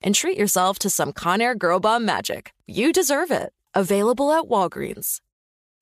And treat yourself to some Conair Girl Bomb magic. You deserve it. Available at Walgreens.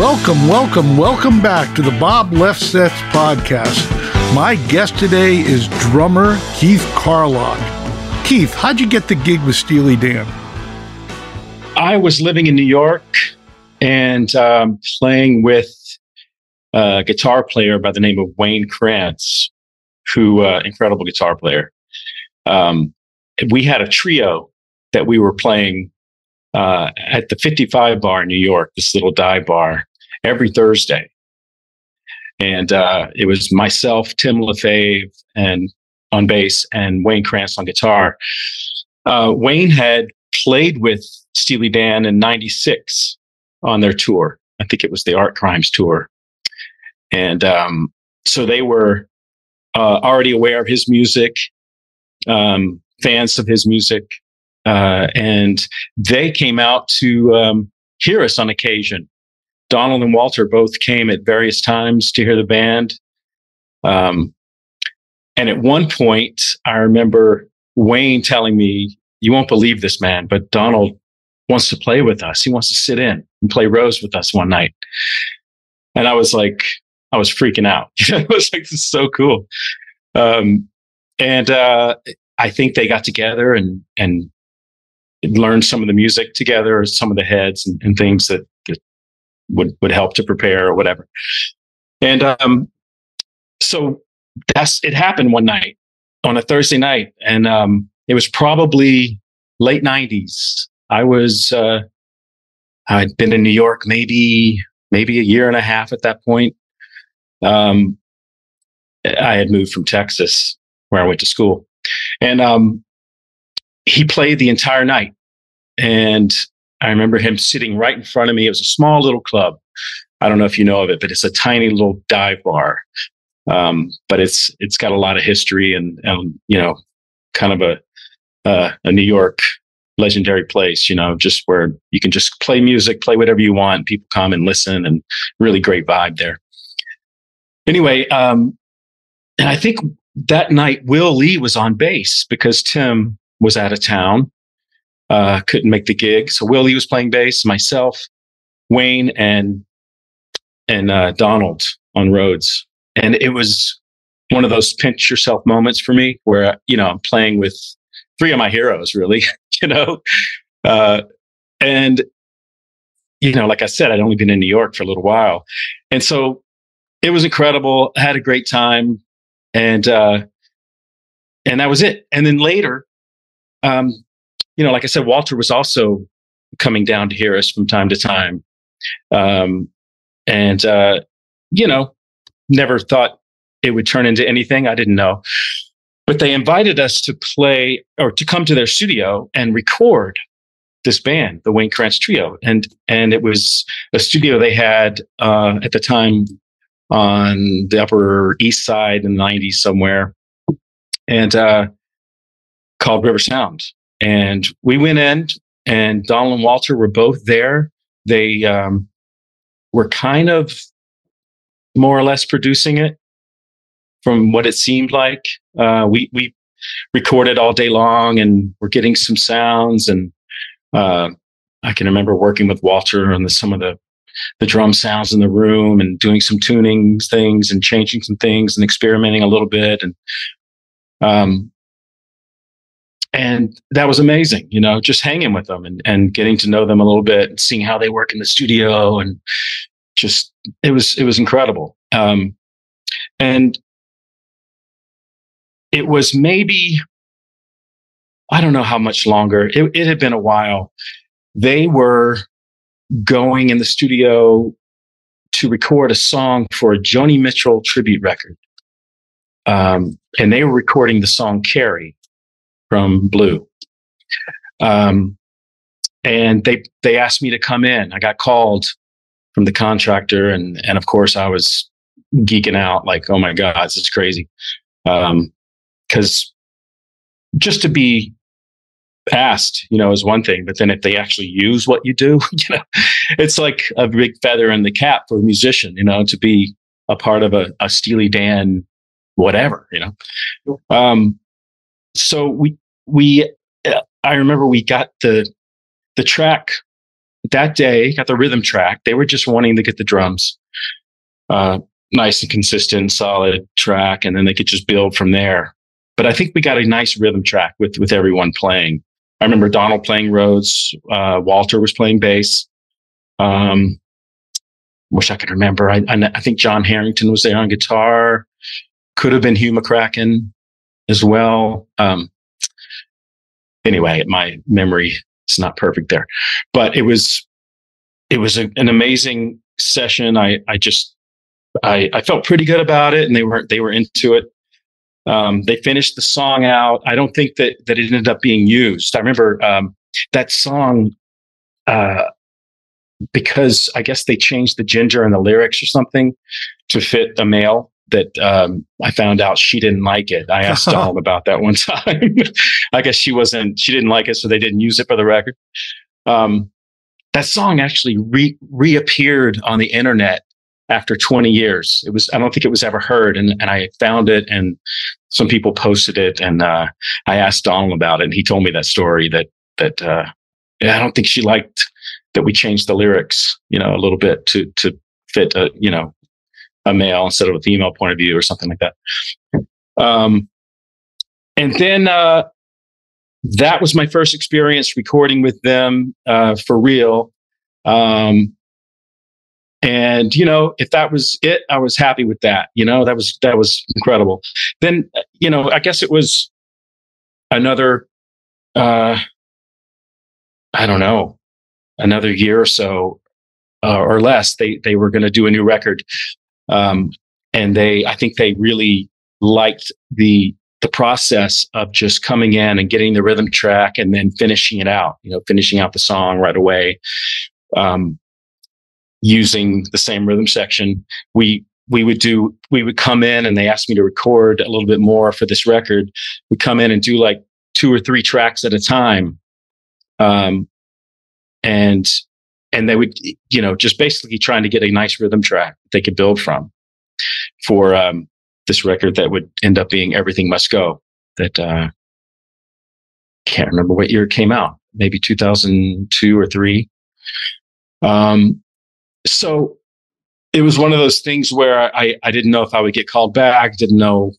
Welcome back to the Bob Lefsetz podcast. My guest today is drummer Keith Carlock. Keith, how'd you get the gig with Steely Dan? I was living in New York and playing with a guitar player by the name of Wayne Krantz, who, incredible guitar player. We had a trio that we were playing at the 55 Bar in New York, this little dive bar, every Thursday. And it was myself, Tim Lefebvre and on bass, and Wayne Krantz on guitar. Wayne had played with Steely Dan in 96 on their tour. I think it was the Art Crimes tour. And so they were already aware of his music, fans of his music. And they came out to hear us on occasion. Donald and Walter both came at various times to hear the band. And at one point, I remember Wayne telling me, "You won't believe this, man, but Donald wants to play with us. He wants to sit in and play Rose with us one night." And I was like, I was freaking out. I was like, this is so cool. I think they got together and learned some of the music together, some of the heads and things that would help to prepare or whatever. And so it happened one night on a Thursday night, and it was probably late 90s. I'd been in New York maybe a year and a half at that point. I had moved from Texas where I went to school. And he played the entire night. And I remember him sitting right in front of me. It was a small little club. I don't know if you know of it, but it's a tiny little dive bar. But it's got a lot of history and you know, kind of a New York legendary place, you know, just where you can just play music, play whatever you want. People come and listen, and really great vibe there. Anyway, and I think that night, Will Lee was on bass because Tim was out of town, couldn't make the gig. So Will Lee was playing bass, myself, Wayne, and Donald on Rhodes. And it was one of those pinch yourself moments for me where, you know, I'm playing with three of my heroes, really, you know. And, you know, like I said, I'd only been in New York for a little while. And so it was incredible. I had a great time. And that was it. And then later, you know, like I said, Walter was also coming down to hear us from time to time. You know, never thought it would turn into anything. I didn't know, but they invited us to play or to come to their studio and record this band, the Wayne Krantz Trio. And it was a studio they had, at the time on the Upper East Side in the 90s somewhere, and called River Sound. And we went in, and Donald and Walter were both there. They were kind of more or less producing it, from what it seemed like. We recorded all day long, and we're getting some sounds. And I can remember working with Walter on some of the drum sounds in the room, and doing some tuning things and changing some things and experimenting a little bit. And that was amazing, you know, just hanging with them and getting to know them a little bit, and seeing how they work in the studio, and just it was incredible. And it was maybe, I don't know how much longer, it had been a while. They were going in the studio to record a song for a Joni Mitchell tribute record. And they were recording the song Carrie from Blue. And they asked me to come in. I got called from the contractor, and of course I was geeking out like, oh my God, this is crazy. Because just to be asked, you know, is one thing, but then if they actually use what you do, you know, it's like a big feather in the cap for a musician, you know, to be a part of a Steely Dan, whatever, you know. So I remember we got the track that day, got the rhythm track. They were just wanting to get the drums. Nice and consistent, solid track, and then they could just build from there. But I think we got a nice rhythm track with everyone playing. I remember Donald playing Rhodes, Walter was playing bass. Wish I could remember. I think Jon Herington was there on guitar. Could have been Hugh McCracken as well. Anyway, my memory is not perfect there, but it was an amazing session. I felt pretty good about it, and they were into it. They finished the song out. I don't think that it ended up being used. I remember that song because I guess they changed the gender in the lyrics or something to fit a male. That I found out she didn't like it. I asked Donald about that one time. I guess she didn't like it, so they didn't use it for the record. That song actually reappeared on the internet after 20 years. I don't think it was ever heard. And I found it, and some people posted it. And I asked Donald about it, and he told me that story that I don't think she liked that we changed the lyrics, you know, a little bit to fit a male instead of a female point of view or something like that. And then that was my first experience recording with them for real. And, you know, if that was it, I was happy with that. You know, that was incredible. Then, you know, I guess it was another, I don't know, another year or so or less. They were going to do a new record. And I think they really liked the process of just coming in and getting the rhythm track and then finishing out the song right away. Using the same rhythm section, we would come in, and they asked me to record a little bit more for this record. We'd come in and do like 2 or 3 tracks at a time. And they would, you know, just basically trying to get a nice rhythm track they could build from for this record that would end up being Everything Must Go. That can't remember what year it came out, maybe 2002 or 3. So it was one of those things where I didn't know if I would get called back, didn't know,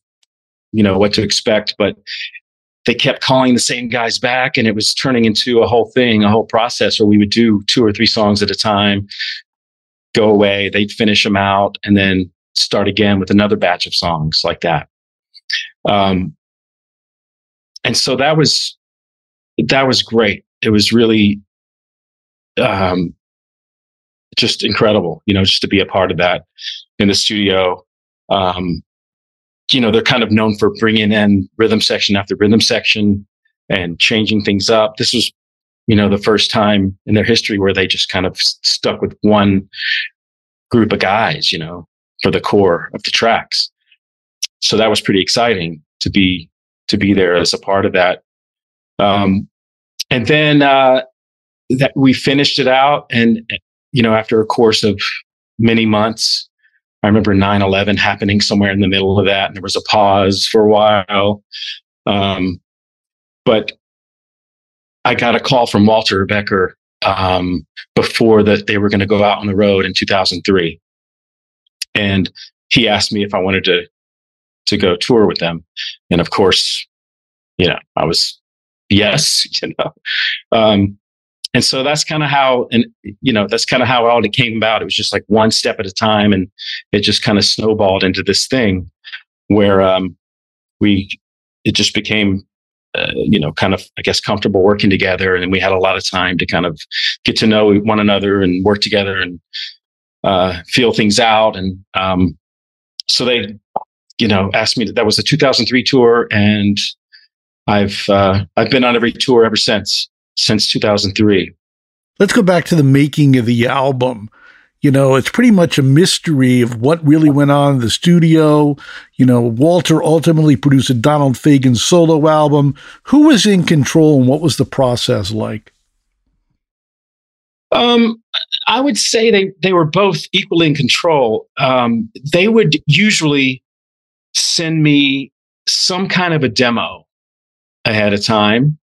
you know, what to expect, but they kept calling the same guys back, and it was turning into a whole thing, a whole process where we would do 2 or 3 songs at a time, go away, they'd finish them out, and then start again with another batch of songs like that. And so that was great. It was really, just incredible, you know, just to be a part of that in the studio. You know, they're kind of known for bringing in rhythm section after rhythm section and changing things up. This was, you know, the first time in their history where they just kind of stuck with one group of guys, you know, for the core of the tracks. So that was pretty exciting to be there as a part of that. And then that we finished it out, and you know, after a course of many months, I remember 9/11 happening somewhere in the middle of that, and there was a pause for a while. But I got a call from Walter Becker before that they were going to go out on the road in 2003, and he asked me if I wanted to go tour with them, and of course, you know, I was yes, you know, and so that's kind of how, and you know, that's kind of how all it came about. It was just like one step at a time, and it just kind of snowballed into this thing where it just became. You know, kind of, I guess, comfortable working together. And we had a lot of time to kind of get to know one another and work together and feel things out. And so they, you know, asked me that was a 2003 tour. And I've been on every tour ever since 2003. Let's go back to the making of the album. You know, it's pretty much a mystery of what really went on in the studio. You know, Walter ultimately produced a Donald Fagen solo album. Who was in control and what was the process like? I would say they were both equally in control. They would usually send me some kind of a demo ahead of time.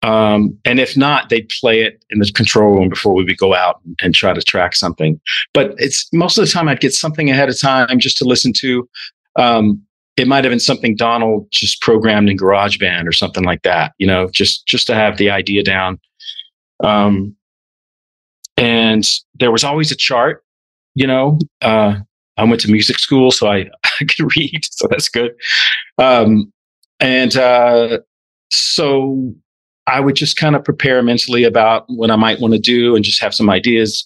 And if not, they'd play it in the control room before we would go out and try to track something. But it's most of the time I'd get something ahead of time just to listen to. It might have been something Donald just programmed in GarageBand or something like that, you know, just to have the idea down. And there was always a chart, you know. I went to music school, so I could read, so that's good. So I would just kind of prepare mentally about what I might want to do and just have some ideas.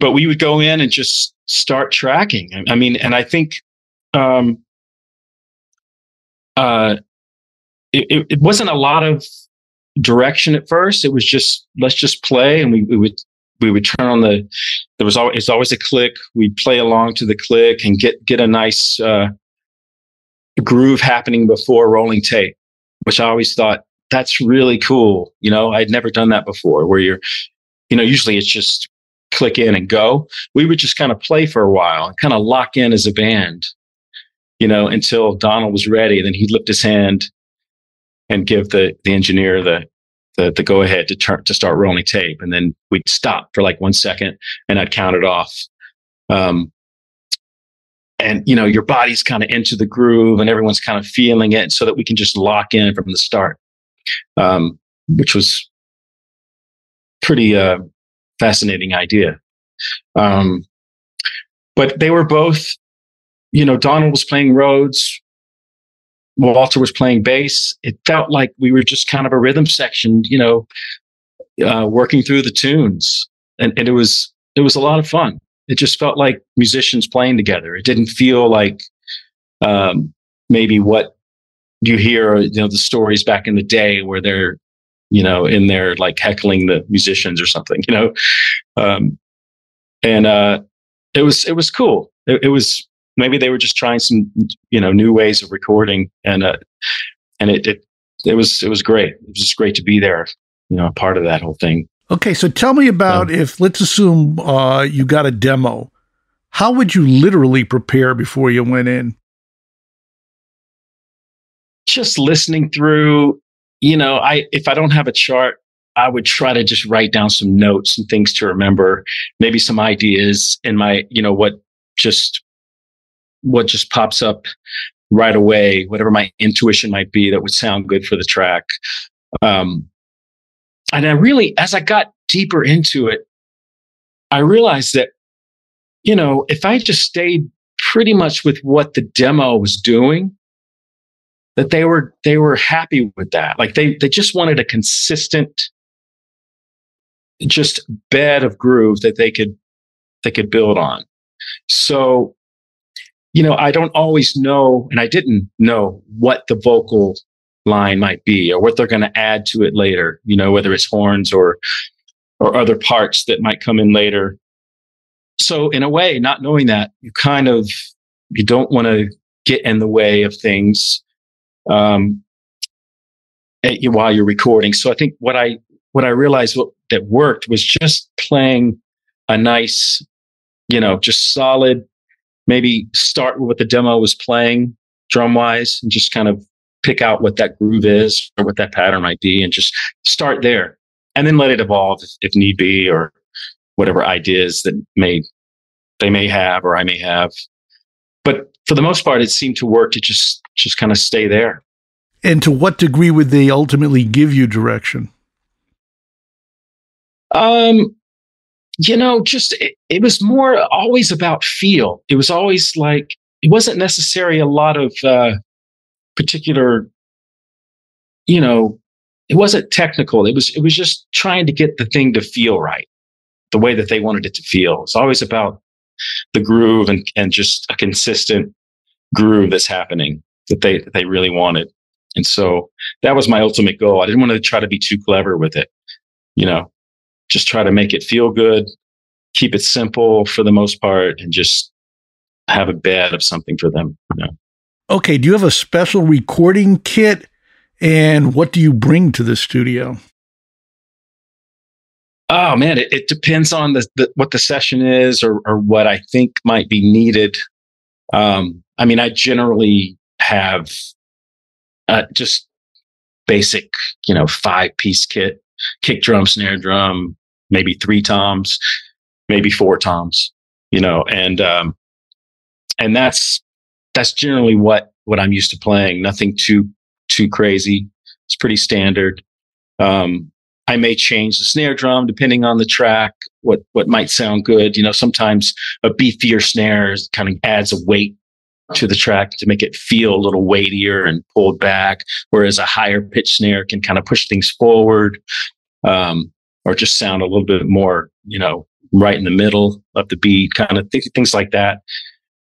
But we would go in and just start tracking. I mean, and I think it wasn't a lot of direction at first. It was just, let's just play. And we would turn on it's always a click. We'd play along to the click and get a nice groove happening before rolling tape, which I always thought, that's really cool. You know, I'd never done that before where you're, you know, usually it's just click in and go. We would just kind of play for a while and kind of lock in as a band, you know, until Donald was ready. Then he'd lift his hand and give the engineer the go ahead to start rolling tape. And then we'd stop for like 1 second and I'd count it off. And, you know, your body's kind of into the groove and everyone's kind of feeling it so that we can just lock in from the start. Which was pretty fascinating idea. But they were both, you know, Donald was playing Rhodes, Walter was playing bass. It felt like we were just kind of a rhythm section, you know, working through the tunes. And it was a lot of fun. It just felt like musicians playing together. It didn't feel like maybe what you hear, you know, the stories back in the day where they're, you know, in there like heckling the musicians or something, you know. It was cool. It was maybe they were just trying some, you know, new ways of recording, and it was great. It was just great to be there, you know, a part of that whole thing. Okay, so tell me about if let's assume you got a demo, how would you literally prepare before you went in? Just listening through, you know, if I don't have a chart, I would try to just write down some notes and things to remember, maybe some ideas in my, you know, what just pops up right away, whatever my intuition might be that would sound good for the track. And I really, as I got deeper into it, I realized that, you know, if I just stayed pretty much with what the demo was doing, that they were happy with that. Like they just wanted a consistent, just bed of groove that they could build on. So, you know, I don't always know, and I didn't know what the vocal line might be or what they're going to add to it later, you know, whether it's horns or other parts that might come in later. So in a way, not knowing that, you don't want to get in the way of things while you're recording. So I think what I realized that worked was just playing a nice, just solid, maybe start with what the demo was playing drum wise and just kind of pick out what that groove is or what that pattern might be and just start there and then let it evolve if need be, or whatever ideas that they may have or I may have. But for the most part, it seemed to work to just kind of stay there. And to what degree would they ultimately give you direction? It was more always about feel. It was always like, it wasn't necessarily a lot of particular, it wasn't technical. It was just trying to get the thing to feel right, the way that they wanted it to feel. It's always about the groove and just a consistent groove that's happening that they really wanted. And so that was my ultimate goal. I didn't want to try to be too clever with it, just try to make it feel good, keep it simple for the most part, and just have a bed of something for them. Okay. Do you have a special recording kit, and what do you bring to the studio? Oh man, it depends on what the session is or what I think might be needed. I generally have just basic, 5-piece kit, kick drum, snare drum, maybe 3 toms, maybe 4 toms, and that's generally what I'm used to playing. Nothing too crazy. It's pretty standard. I may change the snare drum depending on the track, what might sound good. Sometimes a beefier snare kind of adds a weight to the track to make it feel a little weightier and pulled back, whereas a higher pitch snare can kind of push things forward, or just sound a little bit more, right in the middle of the beat, kind of things like that.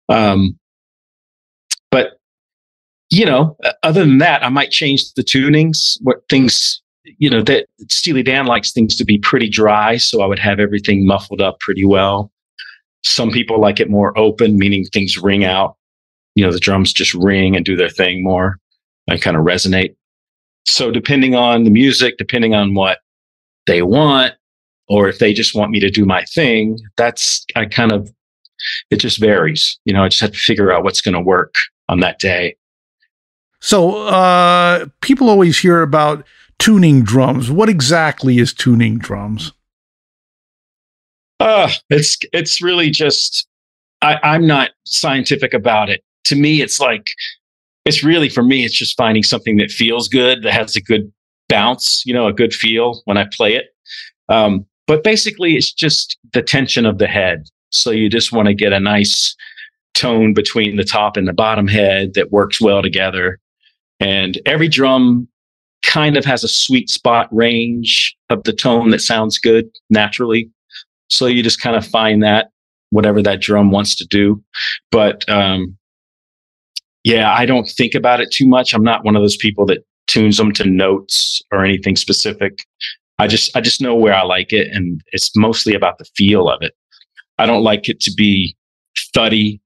But, other than that, I might change the tunings, what things... that Steely Dan likes things to be pretty dry, so I would have everything muffled up pretty well. Some people like it more open, meaning things ring out. The drums just ring and do their thing more and kind of resonate. So depending on the music, depending on what they want, or if they just want me to do my thing, it just varies. I just have to figure out what's going to work on that day. So people always hear about tuning drums. What exactly is tuning drums? It's really just, I'm not scientific about it. To me, it's just finding something that feels good, that has a good bounce, a good feel when I play it. But basically, it's just the tension of the head. So you just want to get a nice tone between the top and the bottom head that works well together. And every drum kind of has a sweet spot range of the tone that sounds good naturally. So you just kind of find that, whatever that drum wants to do. But I don't think about it too much. I'm not one of those people that tunes them to notes or anything specific. I just know where I like it, and it's mostly about the feel of it. I don't like it to be thuddy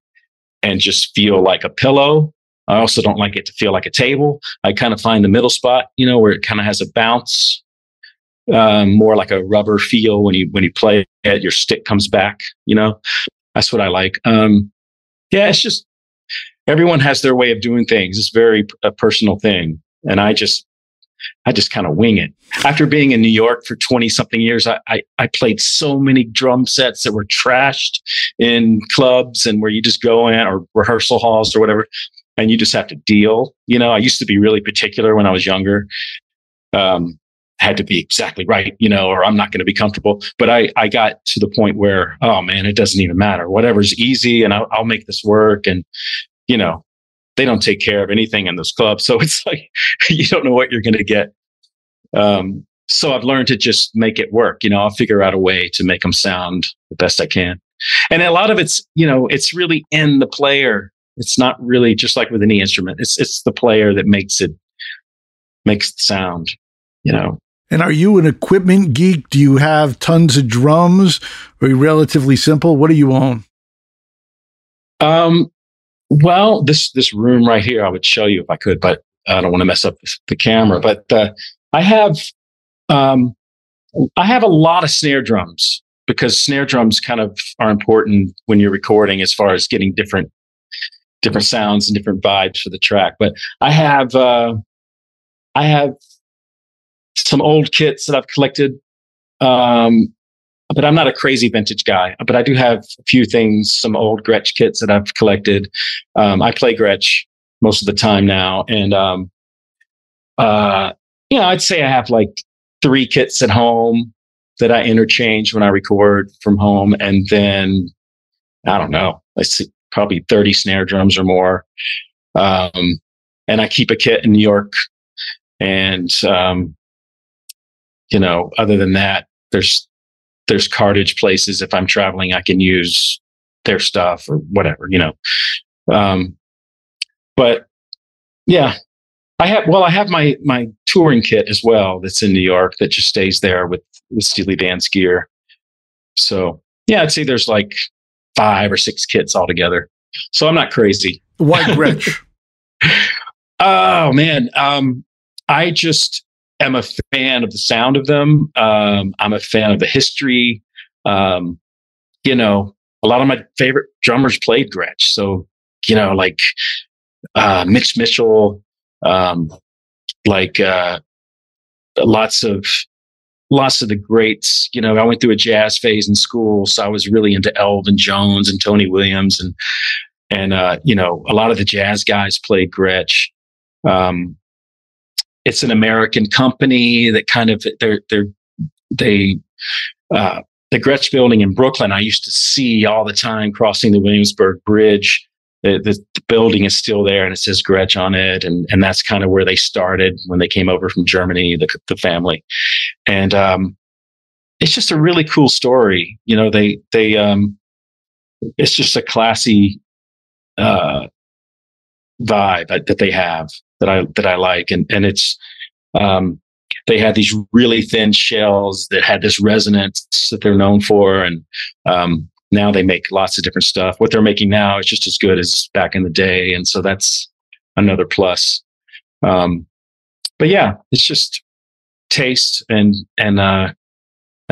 and just feel like a pillow. I also don't like it to feel like a table. I kind of find the middle spot, where it kind of has a bounce, more like a rubber feel when you play it. Your stick comes back. That's what I like. It's just everyone has their way of doing things. It's very a personal thing, and I just kind of wing it. After being in New York for 20-something years, I played so many drum sets that were trashed in clubs and where you just go in or rehearsal halls or whatever. And you just have to deal. I used to be really particular when I was younger. Had to be exactly right, or I'm not going to be comfortable. But I got to the point where, oh man, it doesn't even matter. Whatever's easy, and I'll make this work. And, they don't take care of anything in those clubs. So it's like, you don't know what you're going to get. So I've learned to just make it work. I'll figure out a way to make them sound the best I can. And a lot of it's, it's really in the player. It's not really just like with any instrument. It's the player that makes the sound. And are you an equipment geek? Do you have tons of drums? Are you relatively simple? What do you own? Well, this room right here, I would show you if I could, but I don't want to mess up the camera. But I have a lot of snare drums, because snare drums kind of are important when you're recording as far as getting different sounds and different vibes for the track. But I have some old kits that I've collected, but I'm not a crazy vintage guy. But I do have a few things, some old Gretsch kits that I've collected. I play Gretsch most of the time now, and I'd say I have like 3 kits at home that I interchange when I record from home, and then I don't know, let's see, probably 30 snare drums or more. And I keep a kit in New York, and other than that, there's cartage places. If I'm traveling, I can use their stuff or whatever, but yeah, I have my touring kit as well that's in New York that just stays there with Steely Dan's gear. So yeah, I'd say there's like 5 or 6 kits altogether. So I'm not crazy. Why Gretsch? Oh man. I just am a fan of the sound of them. I'm a fan of the history. A lot of my favorite drummers played Gretsch. So, Mitch Mitchell, lots of the greats. I went through a jazz phase in school, so I was really into Elvin Jones and Tony Williams, and a lot of the jazz guys played Gretsch. It's an American company that kind of the Gretsch building in Brooklyn, I used to see all the time crossing the Williamsburg Bridge. The building is still there, and it says Gretsch on it, and that's kind of where they started when they came over from Germany, the family, and it's just a really cool story. It's just a classy vibe that they have that I like, and it's they had these really thin shells that had this resonance that they're known for, and now they make lots of different stuff. What they're making now is just as good as back in the day, and so that's another plus. But yeah, it's just taste, and I've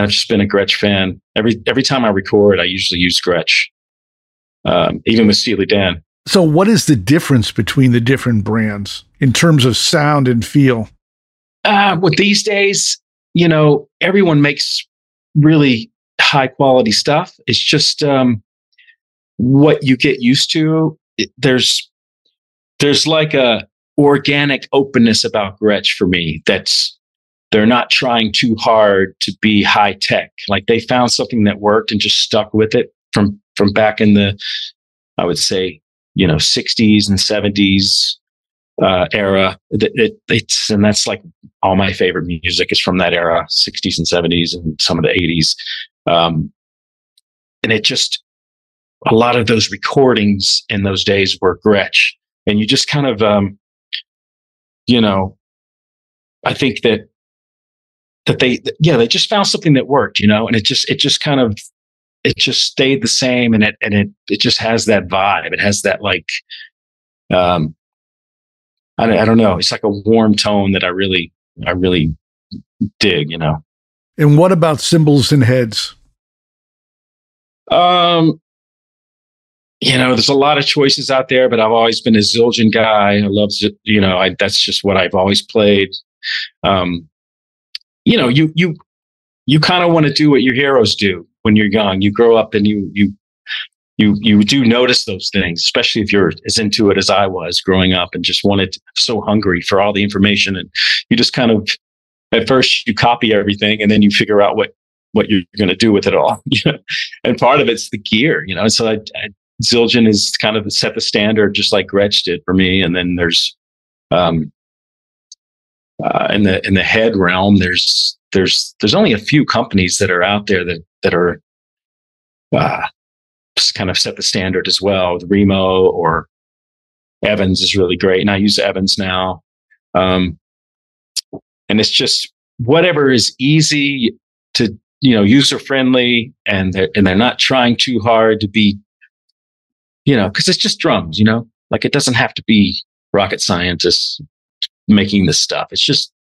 just been a Gretsch fan. Every time I record, I usually use Gretsch, even with Steely Dan. So, what is the difference between the different brands in terms of sound and feel? Well, these days, everyone makes really high quality stuff. It's just what you get used to. There's like a organic openness about Gretsch for me. They're not trying too hard to be high tech. Like, they found something that worked and just stuck with it from back in the, I would say, 60s and 70s era. And that's like all my favorite music is from that era, 60s and 70s and some of the 80s. And it just, a lot of those recordings in those days were Gretsch, and you just kind of, I think that they just found something that worked, and it just stayed the same, and it just has that vibe. It has that like, I don't know. It's like a warm tone that I really dig, And what about cymbals and heads? There's a lot of choices out there, but I've always been a Zildjian guy. I love, that's just what I've always played. You kind of want to do what your heroes do when you're young. You grow up and you do notice those things, especially if you're as into it as I was growing up and just so hungry for all the information. And you just kind of, at first you copy everything, and then you figure out what you're going to do with it all. And part of it's the gear, And so Zildjian is kind of set the standard, just like Gretsch did for me. And then there's in the head realm, there's only a few companies that are out there that are kind of set the standard as well. With Remo or Evans is really great, and I use Evans now. And it's just whatever is easy to, you know, user friendly, and they're not trying too hard to be, you know, because it's just drums, you know, like it doesn't have to be rocket scientists making this stuff. It's just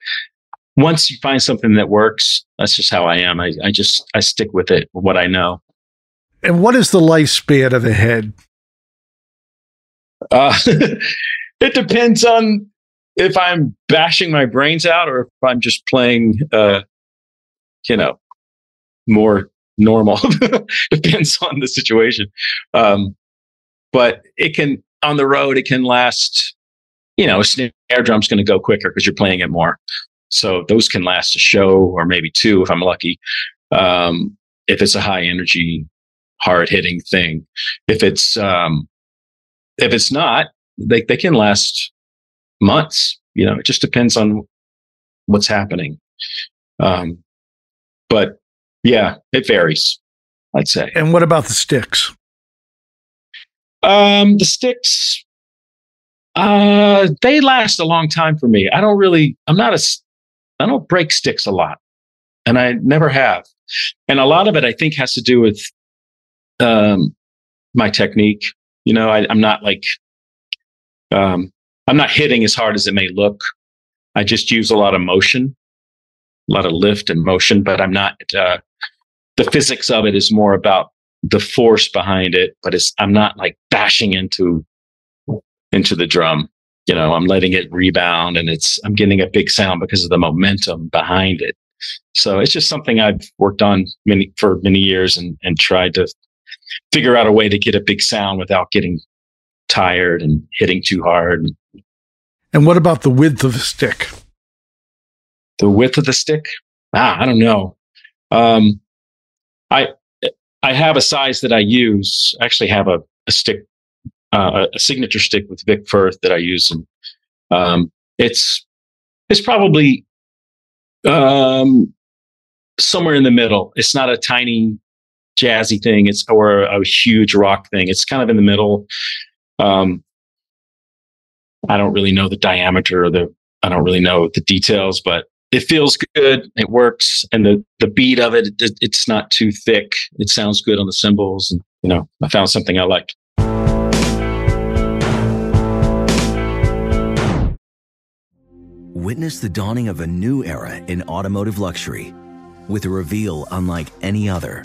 once you find something that works, that's just how I am. I stick with it, what I know. And what is the lifespan of a head? It depends on if I'm bashing my brains out or if I'm just playing, you know, more normal. Depends on the situation. But it can, on the road, it can last, you know, a snare drum's going to go quicker because you're playing it more. So those can last a show or maybe two if I'm lucky. If it's a high energy, hard hitting thing. If it's not, they can last months. You know, it just depends on what's happening. But yeah, it varies, I'd say. And what about the sticks? The sticks, they last a long time for me. I don't break sticks a lot, and I never have. And a lot of it, I think, has to do with my technique. You know, I'm not like, I'm not hitting as hard as it may look. I just use a lot of motion, a lot of lift and motion, but I'm not, the physics of it is more about the force behind it, but I'm not like bashing into the drum. You know, I'm letting it rebound, and I'm getting a big sound because of the momentum behind it. So it's just something I've worked on for many years and tried to figure out a way to get a big sound without getting tired and hitting too hard. And what about the width of the stick? The width of the stick? I don't know. I have a size that I use. I actually have a stick, a signature stick with Vic Firth that I use. And, it's probably somewhere in the middle. It's not a tiny jazzy thing. It's or a huge rock thing. It's kind of in the middle. I don't really know the diameter I don't really know the details, but it feels good. It works. And the beat of it, it's not too thick. It sounds good on the cymbals. And, you know, I found something I liked. Witness the dawning of a new era in automotive luxury with a reveal unlike any other,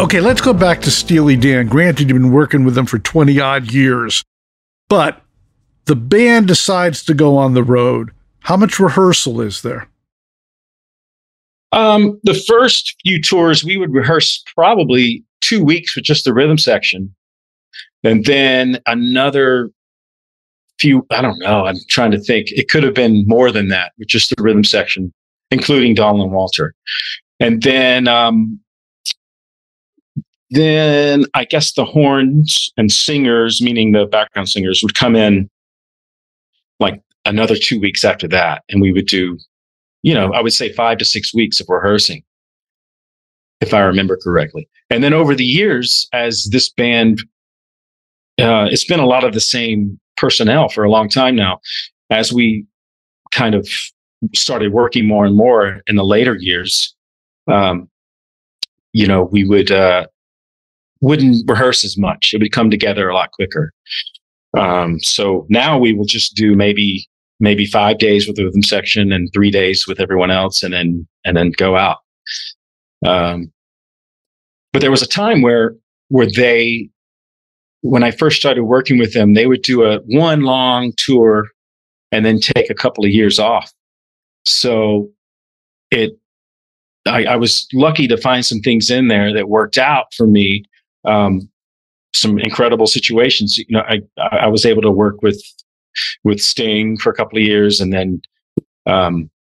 Okay, let's go back to Steely Dan. Granted, you've been working with them for 20-odd years, but the band decides to go on the road. How much rehearsal is there? The first few tours, we would rehearse probably 2 weeks with just the rhythm section. And then another few, I don't know, I'm trying to think. It could have been more than that with just the rhythm section, including Donald and Walter. And then I guess the horns and singers, meaning the background singers, would come in like another 2 weeks after that. And we would do, you know, I would say 5 to 6 weeks of rehearsing, if I remember correctly. And then over the years, as this band, it's been a lot of the same personnel for a long time now. As we kind of started working more and more in the later years, you know, we would wouldn't rehearse as much. It would come together a lot quicker. So now we will just do maybe 5 days with the rhythm section and 3 days with everyone else, and then go out. But there was a time where they, when I first started working with them, they would do one long tour and then take a couple of years off. So I was lucky to find some things in there that worked out for me. Some incredible situations. You know, I was able to work with Sting for a couple of years, and then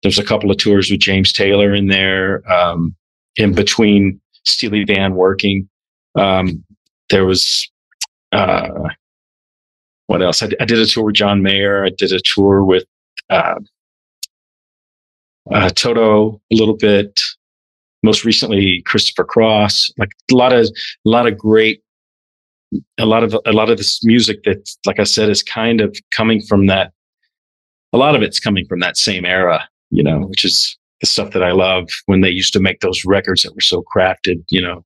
there's a couple of tours with James Taylor in there. In between Steely Dan working, there was what else? I did a tour with John Mayer. I did a tour with Toto a little bit. Most recently, Christopher Cross. Like a lot of this music that, like I said, is kind of coming from that. A lot of it's coming from that same era, you know, which is the stuff that I love, when they used to make those records that were so crafted, you know,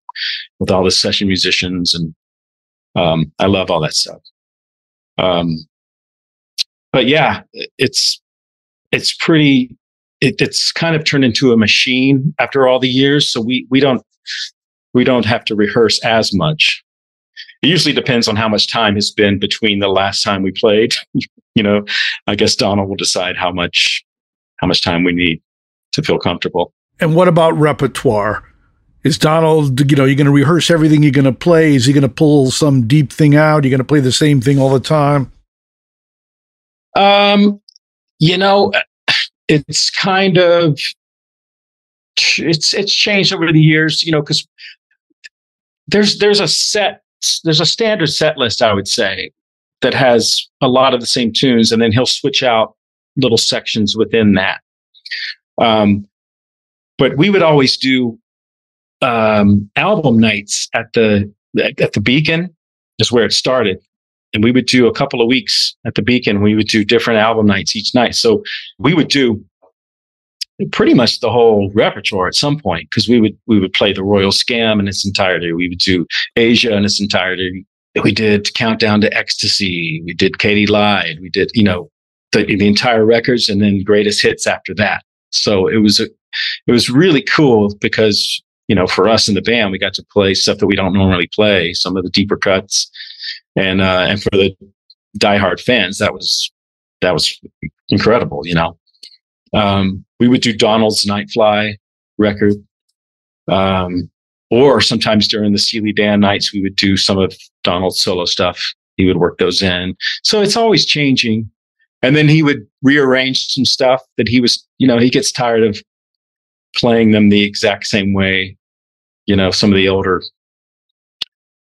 with all the session musicians, and I love all that stuff. But yeah, it's pretty. It's kind of turned into a machine after all the years, so we don't have to rehearse as much. It usually depends on how much time has been between the last time we played. You know, I guess Donald will decide how much time we need to feel comfortable. And what about repertoire? Is Donald, you know, you're going to rehearse everything you're going to play? Is he going to pull some deep thing out? You're going to play the same thing all the time? You know, it's kind of, it's changed over the years, you know, because there's a standard set list, I would say, that has a lot of the same tunes, and then he'll switch out little sections within that. But we would always do album nights at the Beacon, is where it started, and we would do a couple of weeks at the Beacon. We would do different album nights each night, so we would do pretty much the whole repertoire at some point, because we would play the Royal Scam in its entirety. We would do Asia in its entirety. We did Countdown to Ecstasy. We did Katie Lied. We did, you know, the entire records, and then greatest hits after that. So it was really cool, because, you know, for us in the band, we got to play stuff that we don't normally play, some of the deeper cuts, and for the diehard fans, that was incredible, you know. We would do Donald's Nightfly record, or sometimes during the Steely Dan nights, we would do some of Donald's solo stuff. He would work those in, so it's always changing. And then he would rearrange some stuff that he was, you know, he gets tired of playing them the exact same way. You know, some of the older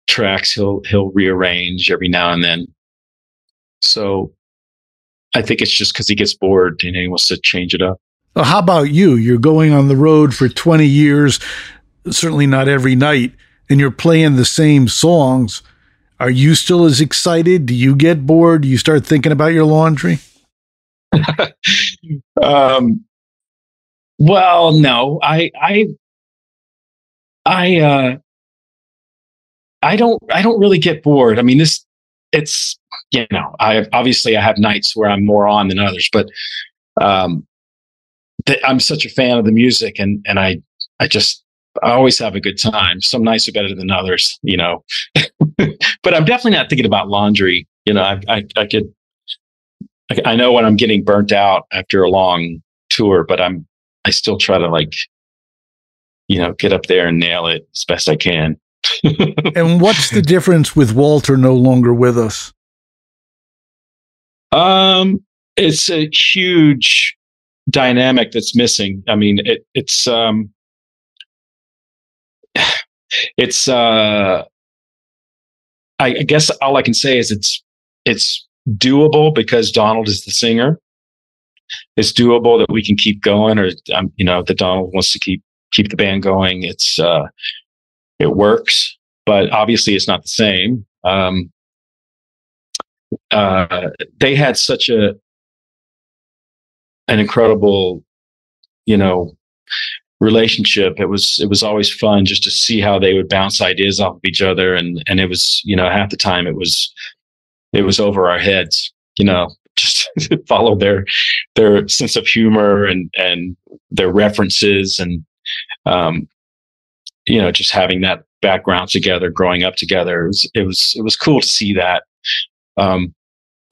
tracks he'll rearrange every now and then. So I think it's just because he gets bored and he wants to change it up. Well, how about you? You're going on the road for 20 years, certainly not every night, and you're playing the same songs. Are you still as excited? Do you get bored? Do you start thinking about your laundry? Well, no, I don't really get bored. I mean, it's, you know, I have nights where I'm more on than others, but I'm such a fan of the music, and I always have a good time. Some nights are better than others, you know. But I'm definitely not thinking about laundry. You know, I know when I'm getting burnt out after a long tour, but I still try to, like, you know, get up there and nail it as best I can. And what's the difference with Walter no longer with us? It's a huge dynamic that's missing. I mean, I guess all I can say is it's doable because Donald is the singer. It's doable that we can keep going, or that Donald wants to keep the band going. It works, but obviously it's not the same. They had such an incredible, relationship. It was always fun just to see how they would bounce ideas off of each other, and it was, half the time it was over our heads, just follow their sense of humor and their references, and just having that background together, growing up together, it was cool to see that. And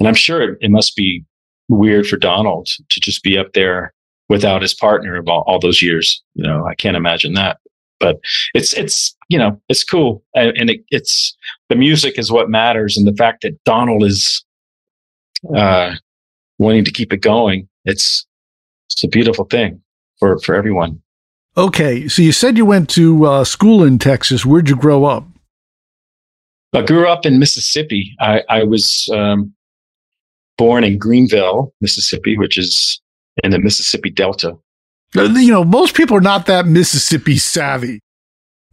I'm sure it must be weird for Donald to just be up there without his partner of all those years. I can't imagine that, but it's cool. And it's the music is what matters. And the fact that Donald is, wanting to keep it going. It's a beautiful thing for everyone. Okay. So you said you went to school in Texas. Where'd you grow up? I grew up in Mississippi. I was born in Greenville, Mississippi, which is in the Mississippi Delta. Most people are not that Mississippi savvy.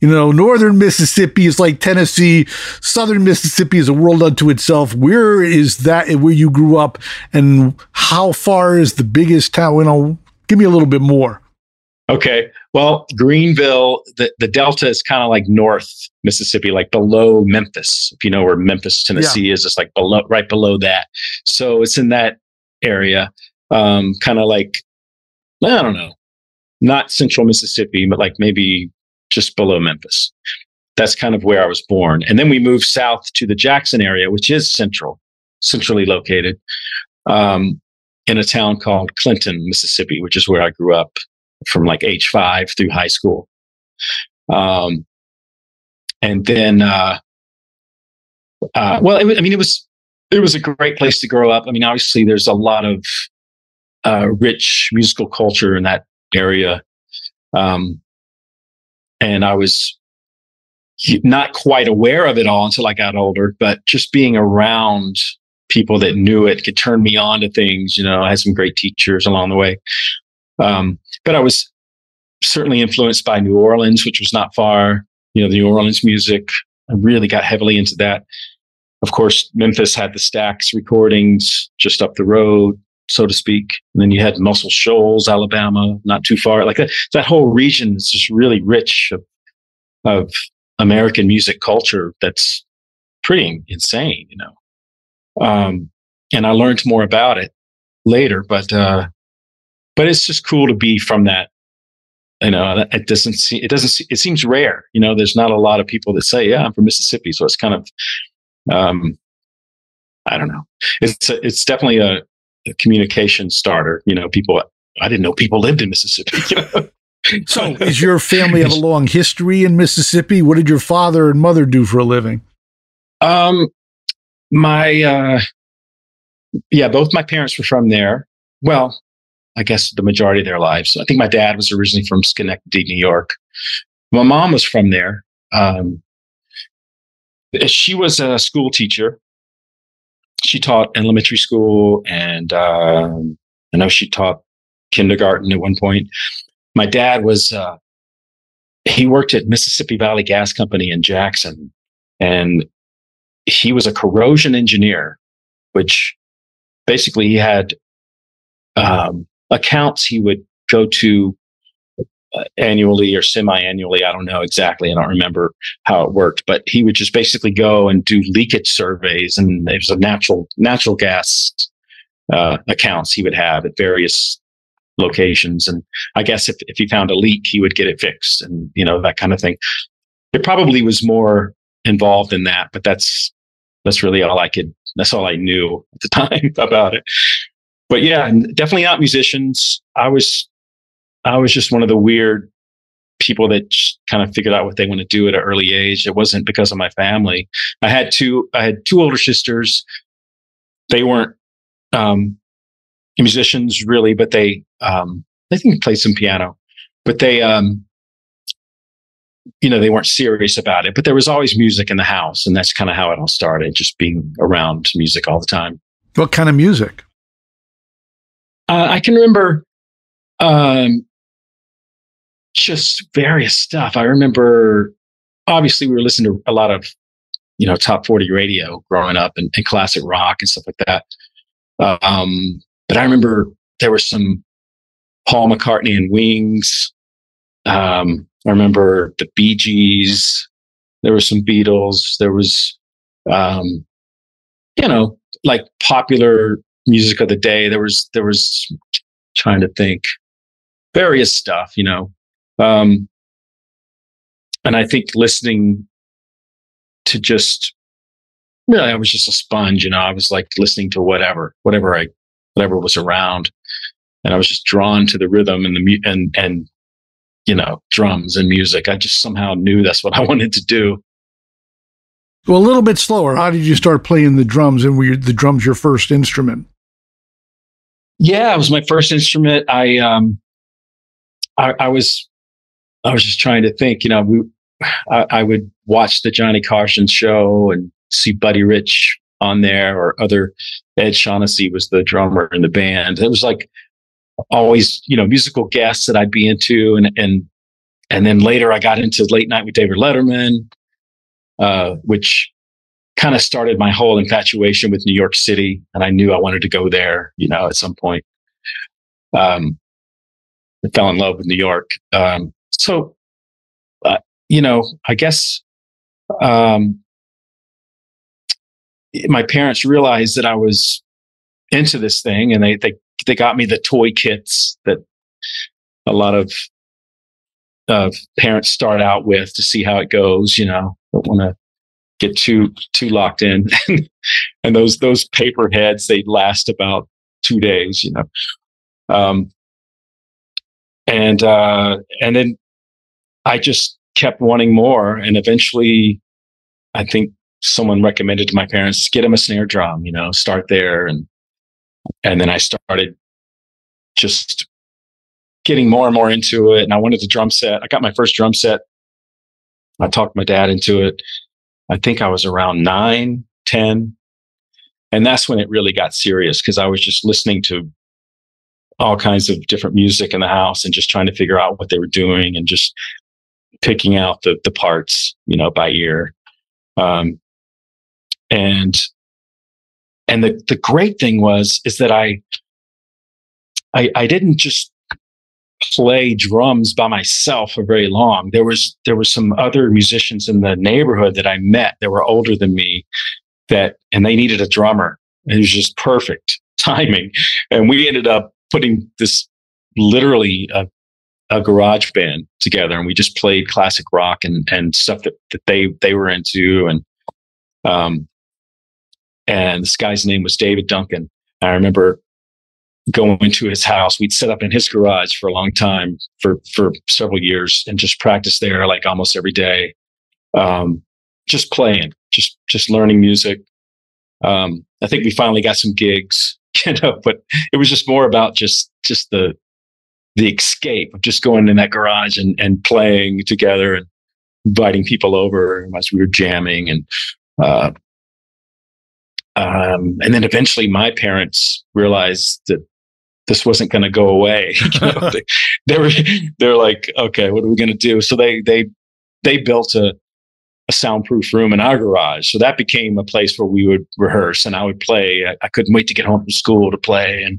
Northern Mississippi is like Tennessee. Southern Mississippi is a world unto itself. Where is that? Where you grew up, and how far is the biggest town? Give me a little bit more. Okay. Well, Greenville, the Delta is kind of like North Mississippi, like below Memphis. If you know where Memphis, Tennessee is, it's like right below that. So it's in that area, kind of like, I don't know, not central Mississippi, but like maybe just below Memphis. That's kind of where I was born. And then we moved south to the Jackson area, which is centrally located, in a town called Clinton, Mississippi, which is where I grew up from like age 5 through high school. And then, it was a great place to grow up. I mean, obviously there's a lot of, rich musical culture in that area. And I was not quite aware of it all until I got older, but just being around people that knew it could turn me on to things. I had some great teachers along the way. But I was certainly influenced by New Orleans, which was not far. The New Orleans music, I really got heavily into that. Of course, Memphis had the Stax recordings just up the road, so to speak. And then you had Muscle Shoals, Alabama, not too far. Like that whole region is just really rich of American music culture. That's pretty insane, and I learned more about it later, but it's just cool to be from that. It seems rare. There's not a lot of people that say, yeah, I'm from Mississippi. So it's kind of, I don't know. It's definitely a communication starter. I didn't know people lived in Mississippi. So is your family have a long history in Mississippi? What did your father and mother do for a living? Both my parents were from there. Well, I guess the majority of their lives. I think my dad was originally from Schenectady, New York. My mom was from there. She was a school teacher. She taught elementary school, and I know she taught kindergarten at one point. My dad was, he worked at Mississippi Valley Gas Company in Jackson, and he was a corrosion engineer, which basically he had accounts he would go to annually or semi-annually. I don't know exactly. I don't remember how it worked, but he would just basically go and do leakage surveys. And it was a natural gas accounts he would have at various locations. And I guess if he found a leak, he would get it fixed, and that kind of thing. It probably was more involved in that, but that's really all I could. That's all I knew at the time about it. But yeah, definitely not musicians. I was just one of the weird people that kind of figured out what they want to do at an early age. It wasn't because of my family. I had two older sisters. They weren't musicians really, but they think they played some piano, but they weren't serious about it, but there was always music in the house. And that's kind of how it all started, just being around music all the time. What kind of music? I can remember just various stuff. I remember, obviously, we were listening to a lot of, top 40 radio growing up and classic rock and stuff like that. But I remember there were some Paul McCartney and Wings. I remember the Bee Gees. There were some Beatles. There was, like popular music of the day. There was trying to think, various stuff, and I think listening to just really, I was just a sponge, I was like listening to whatever was around, and I was just drawn to the rhythm and drums and music. I just somehow knew that's what I wanted to do. Well, a little bit slower. How did you start playing the drums? And were the drums your first instrument? Yeah, it was my first instrument. I was just trying to think. I would watch the Johnny Carson show and see Buddy Rich on there, or other. Ed Shaughnessy was the drummer in the band. It was like always, musical guests that I'd be into, and then later I got into Late Night with David Letterman, which kind of started my whole infatuation with New York City, and I knew I wanted to go there, at some point. I fell in love with New York. I guess my parents realized that I was into this thing, and they got me the toy kits that a lot of parents start out with to see how it goes. Don't want to get too locked in. And those paper heads, they last about 2 days, and then I just kept wanting more. And eventually I think someone recommended to my parents, get them a snare drum, start there. And then I started just getting more and more into it. And I wanted the drum set. I got my first drum set. I talked my dad into it. I think I was around 9, 10. And that's when it really got serious, because I was just listening to all kinds of different music in the house and just trying to figure out what they were doing and just picking out the parts, by ear. And the great thing is that I didn't just play drums by myself for very long. There was some other musicians in the neighborhood that I met that were older than me, and they needed a drummer. It was just perfect timing, and we ended up putting this literally a garage band together, and we just played classic rock and stuff that they were into, and this guy's name was David Duncan. I remember going to his house. We'd set up in his garage for a long time, for several years, and just practice there like almost every day. Just playing, just learning music. I think we finally got some gigs, but it was just more about just the escape of just going in that garage and playing together and inviting people over as we were jamming. And then eventually my parents realized that this wasn't going to go away. They're like, okay, what are we going to do? So they built a soundproof room in our garage. So that became a place where we would rehearse and I would play. I couldn't wait to get home from school to play, and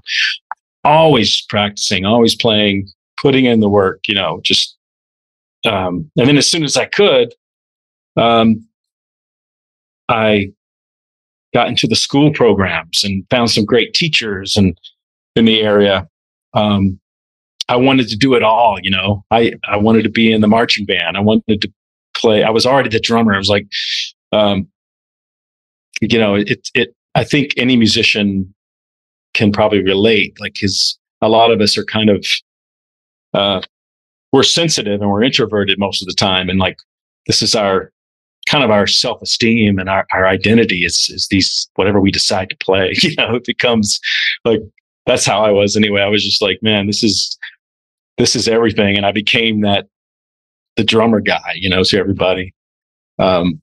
always practicing, always playing, putting in the work, and then as soon as I could, I got into the school programs and found some great teachers and in the area. I wanted to do it all, I wanted to be in the marching band. I wanted to play. I was already the drummer. I was like, I think any musician can probably relate. Like a lot of us are kind of, we're sensitive and we're introverted most of the time. And like, this is our kind of our self-esteem and our identity is these, whatever we decide to play, you know, it becomes like, that's how I was anyway. I was just like, man, this is everything. And I became the drummer guy, you know, to everybody. But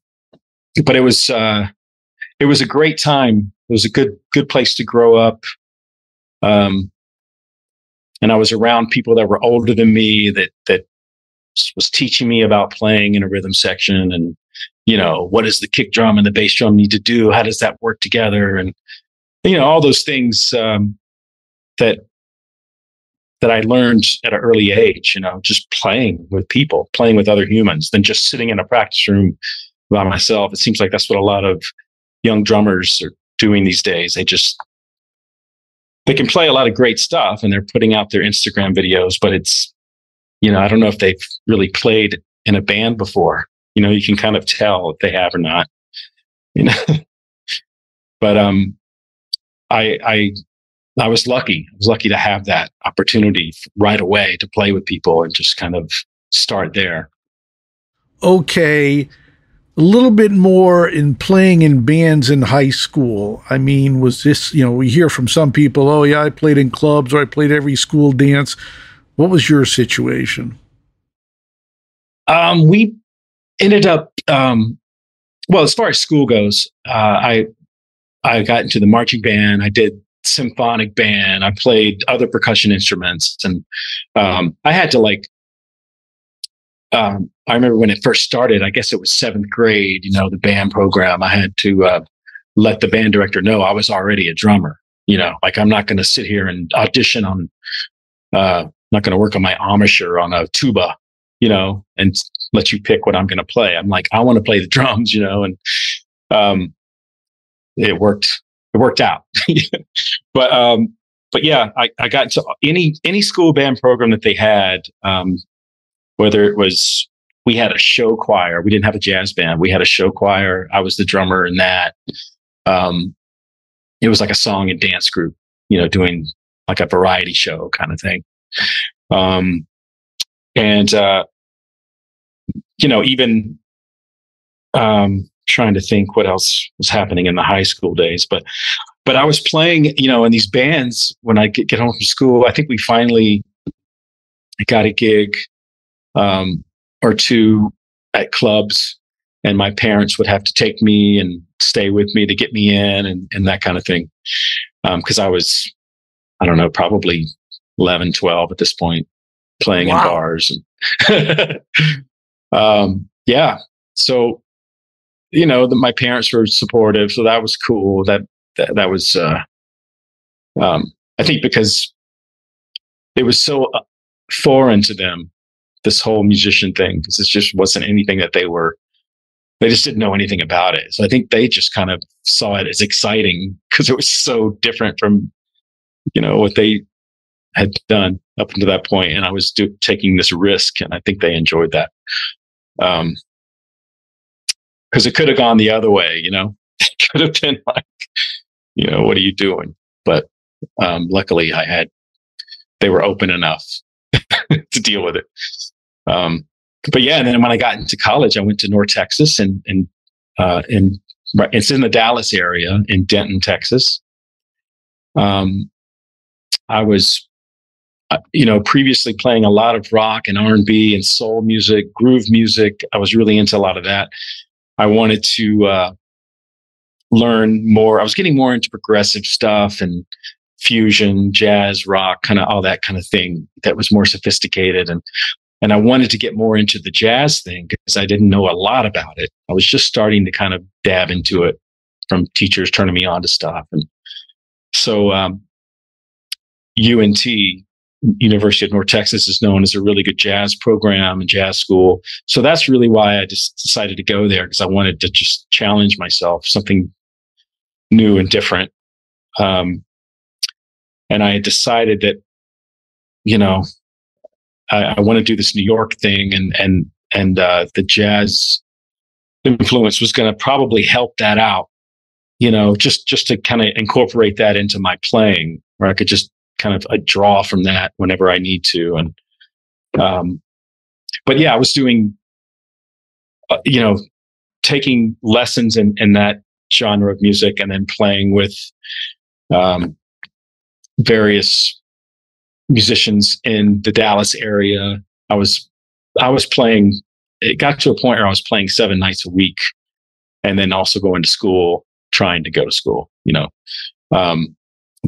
it was a great time. It was a good place to grow up. And I was around people that were older than me that was teaching me about playing in a rhythm section and, you know, what does the kick drum and the bass drum need to do? How does that work together? And, you know, all those things that I learned at an early age, you know, just playing with people, playing with other humans than just sitting in a practice room by myself. It seems like that's what a lot of young drummers are doing these days. They can play a lot of great stuff and they're putting out their Instagram videos, but it's, you know, I don't know if they've really played in a band before. You know, you can kind of tell if they have or not, you know, but I was lucky. I was lucky to have that opportunity right away to play with people and just kind of start there. Okay. A little bit more in playing in bands in high school. I mean, was this, you know, we hear from some people, oh yeah, I played in clubs or I played every school dance. What was your situation? We ended up, well, as far as school goes, I got into the marching band. I did symphonic band. I played other percussion instruments. And I had to I remember when it first started, I guess it was seventh grade, you know, the band program, I had to let the band director know I was already a drummer, you know, like I'm not going to sit here and audition on, not going to work on my embouchure on a tuba, you know, and let you pick what I'm going to play. I'm like, I want to play the drums, you know, and it worked out. But yeah, I got into any school band program that they had, whether it was, we had a show choir. We didn't have a jazz band. We had a show choir. I was the drummer in that. It was like a song and dance group, you know, doing like a variety show kind of thing. You know, even trying to think what else was happening in the high school days. But I was playing, you know, in these bands when I get home from school. I think we finally got a gig. Or two at clubs, and my parents would have to take me and stay with me to get me in and that kind of thing. Because I was, I don't know, probably 11, 12 at this point, playing in bars. And yeah. So, you know, my parents were supportive. So that was cool. That was, I think because it was so foreign to them, this whole musician thing, because it just wasn't anything that they just didn't know anything about it. So I think they just kind of saw it as exciting because it was so different from, you know, what they had done up until that point. And I was taking this risk, and I think they enjoyed that. Because it could have gone the other way, you know, it could have been like, you know, what are you doing? But luckily they were open enough to deal with it. But yeah, and then when I got into college, I went to North Texas and it's in the Dallas area in Denton, Texas. I was, you know, previously playing a lot of rock and R&B and soul music, groove music. I was really into a lot of that. I wanted to learn more. I was getting more into progressive stuff and fusion, jazz, rock, kind of all that kind of thing that was more sophisticated. And I wanted to get more into the jazz thing because I didn't know a lot about it. I was just starting to kind of dab into it from teachers turning me on to stuff. And so UNT, University of North Texas, is known as a really good jazz program and jazz school. So that's really why I just decided to go there, because I wanted to just challenge myself, something new and different. And I decided that, you know, I want to do this New York thing, and the jazz influence was going to probably help that out, you know, just to kind of incorporate that into my playing, where I could just kind of draw from that whenever I need to. And But yeah, I was doing, taking lessons in that genre of music and then playing with various musicians in the Dallas area. I was playing, it got to a point where I was playing 7 nights a week and then also going to school, trying to go to school,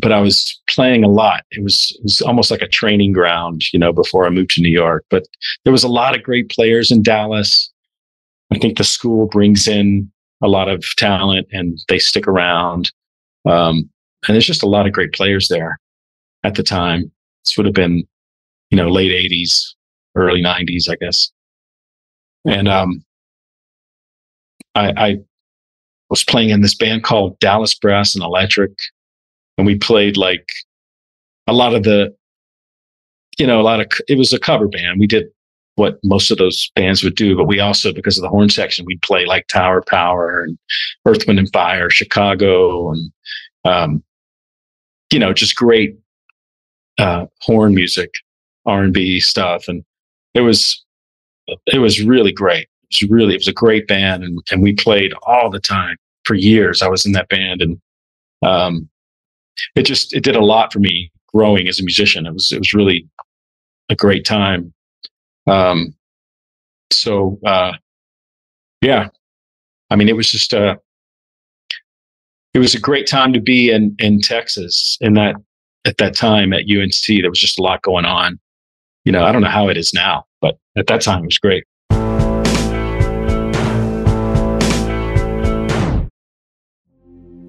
but I was playing a lot. It was almost like a training ground, before I moved to New York. But there was a lot of great players in Dallas. I think the school brings in a lot of talent and they stick around. And there's just a lot of great players there at the time. This would have been, late 80s, early 90s, I guess. And I was playing in this band called Dallas Brass and Electric. And we played like it was a cover band. We did what most of those bands would do, but we also, because of the horn section, we'd play like Tower Power and Earth, Wind & Fire, Chicago, and, just great horn music, R&B stuff. And it was really great. It was a great band. And we played all the time for years. I was in that band, and it did a lot for me growing as a musician. It was really a great time. Yeah, I mean, it was a great time to be in Texas at that time at UNC. There was just a lot going on. I don't know how it is now, but at that time it was great.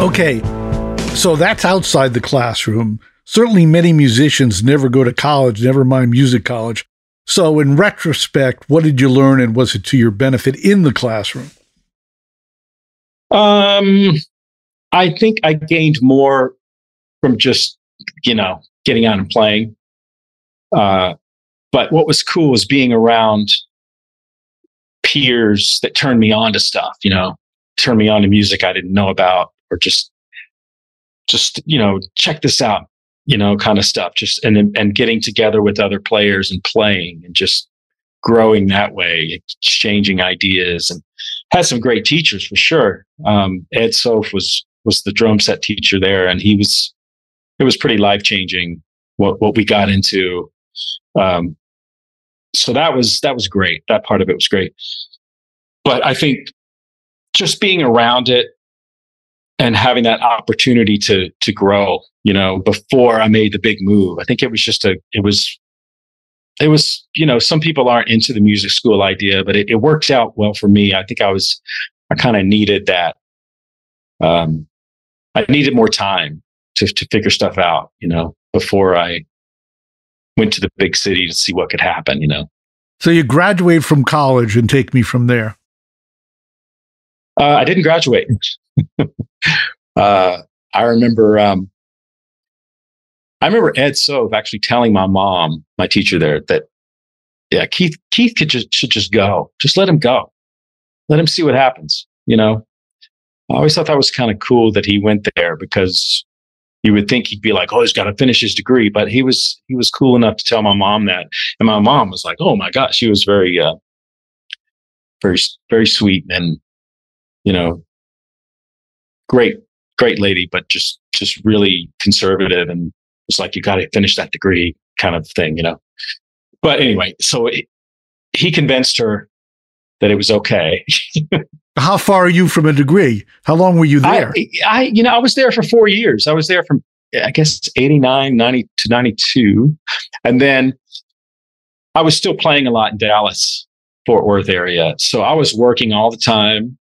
Okay, so that's outside the classroom. Certainly many musicians never go to college, never mind music college. So in retrospect, what did you learn and was it to your benefit in the classroom? I think I gained more from just, getting out and playing. But what was cool was being around peers that turned me on to stuff, turned me on to music I didn't know about, or just check this out, kind of stuff. Just and getting together with other players and playing and just growing that way, exchanging ideas, and had some great teachers for sure. Ed Soph was the drum set teacher there, and it was pretty life changing what we got into. So that was great. That part of it was great, but I think just being around it and having that opportunity to grow, before I made the big move, I think it was it was, you know, some people aren't into the music school idea, but it worked out well for me. I think I kind of needed that. I needed more time to figure stuff out, you know, before I went to the big city to see what could happen, you know. So you graduate from college and take me from there. I didn't graduate. I remember, Ed Soph actually telling my mom, my teacher there, that yeah, Keith should just go. Just let him go. Let him see what happens. You know, I always thought that was kind of cool that he went there, because you would think he'd be like, oh, he's got to finish his degree. But he was cool enough to tell my mom that, and my mom was like, oh my gosh, she was very, very, very sweet and, you know, great lady, but just really conservative, and it's like, you got to finish that degree kind of thing, you know. But anyway, so he convinced her that it was okay. How far are you from a degree? How long were you there? I was there for 4 years. I was there from, I guess, 89, 90 to 92. And then I was still playing a lot in Dallas, Fort Worth area. So I was working all the time,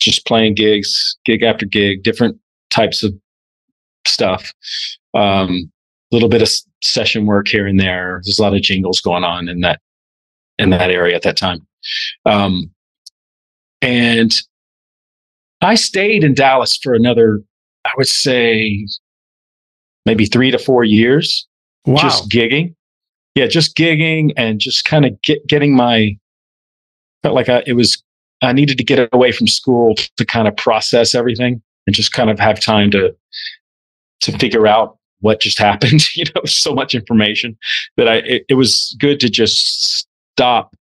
just playing gigs, gig after gig, different types of stuff. A little bit of session work here and there. There's a lot of jingles going on in that area at that time. And I stayed in Dallas for another, I would say, maybe 3 to 4 years. Wow. Just gigging. Yeah, just gigging and just kind of getting my, felt like I needed to get away from school to kind of process everything and just kind of have time to figure out what just happened. You know, so much information that it was good to just stop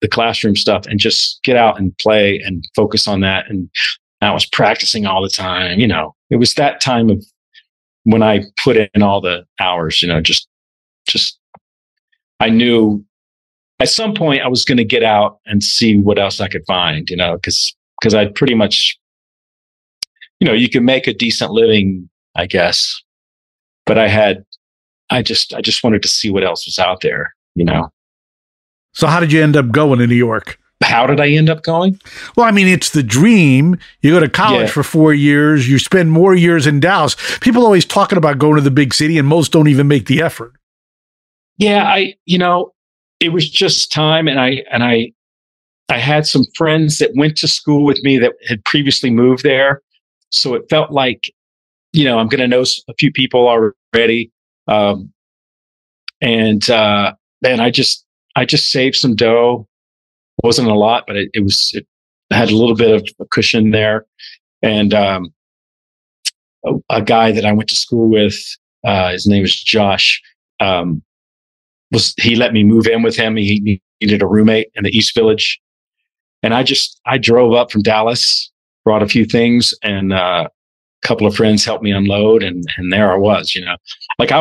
the classroom stuff and just get out and play and focus on that. And I was practicing all the time. You know, it was that time of when I put in all the hours, you know, just I knew at some point I was going to get out and see what else I could find, you know, because I'd pretty much, you know, you can make a decent living, I guess, but I just wanted to see what else was out there, you know. So how did you end up going to New York? How did I end up going? Well, I mean, it's the dream. You go to college for 4 years. You spend more years in Dallas. People always talking about going to the big city, and most don't even make the effort. Yeah, it was just time, and I had some friends that went to school with me that had previously moved there, so it felt like, you know, I'm going to know a few people already, and then I just saved some dough. It wasn't a lot, but it had a little bit of a cushion there. And a guy that I went to school with, his name was Josh. He let me move in with him. He needed a roommate in the East Village, and I drove up from Dallas, brought a few things, and a couple of friends helped me unload, and there I was. You know, like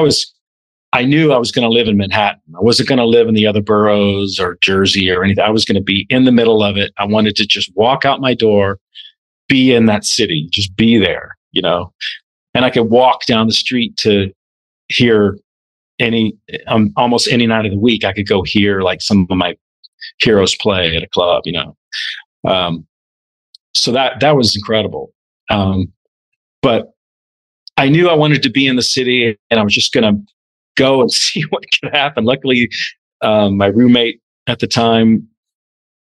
I knew I was going to live in Manhattan. I wasn't going to live in the other boroughs or Jersey or anything. I was going to be in the middle of it. I wanted to just walk out my door, be in that city, just be there, you know. And I could walk down the street to hear almost any night of the week. I could go hear like some of my heroes play at a club, you know. So that was incredible. But I knew I wanted to be in the city, and I was just going to go and see what could happen. Luckily, my roommate at the time,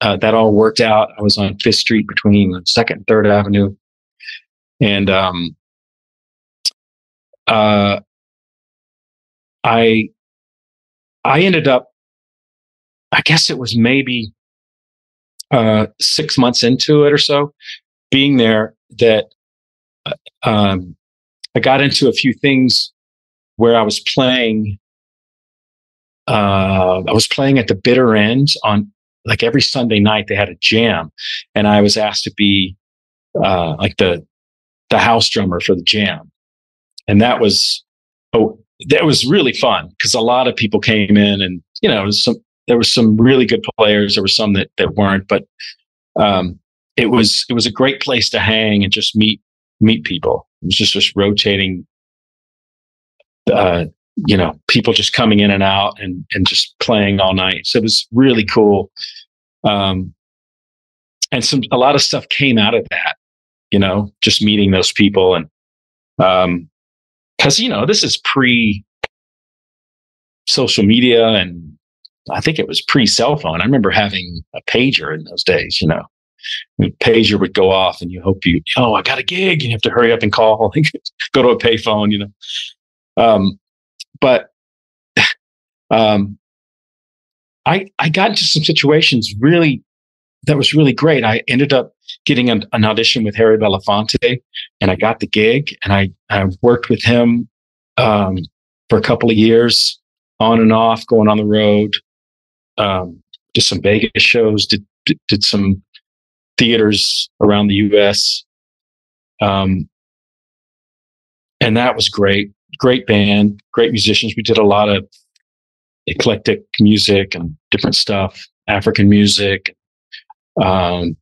that all worked out. I was on 5th Street between 2nd and 3rd Avenue. And I ended up, I guess it was maybe 6 months into it or so, being there, that I got into a few things where I was playing. I was playing at the Bitter End on like every Sunday night. They had a jam, and I was asked to be like the house drummer for the jam, and that was really fun, because a lot of people came in, and you know, there were some really good players. There were some that weren't, but it was a great place to hang and just meet people. It was just rotating you know, people just coming in and out and just playing all night. So it was really cool. And a lot of stuff came out of that, you know, just meeting those people. And, 'cause, you know, this is pre social media, and I think it was pre cell phone. I remember having a pager in those days, you know, the pager would go off and you hope you, oh, I got a gig. You have to hurry up and call, go to a payphone, you know? But I got into some situations really, that was really great. I ended up getting an audition with Harry Belafonte, and I got the gig, and I worked with him, for a couple of years on and off, going on the road, did some Vegas shows, did some theaters around the US. And that was great. Great band, great musicians. We did a lot of eclectic music and different stuff, African music, of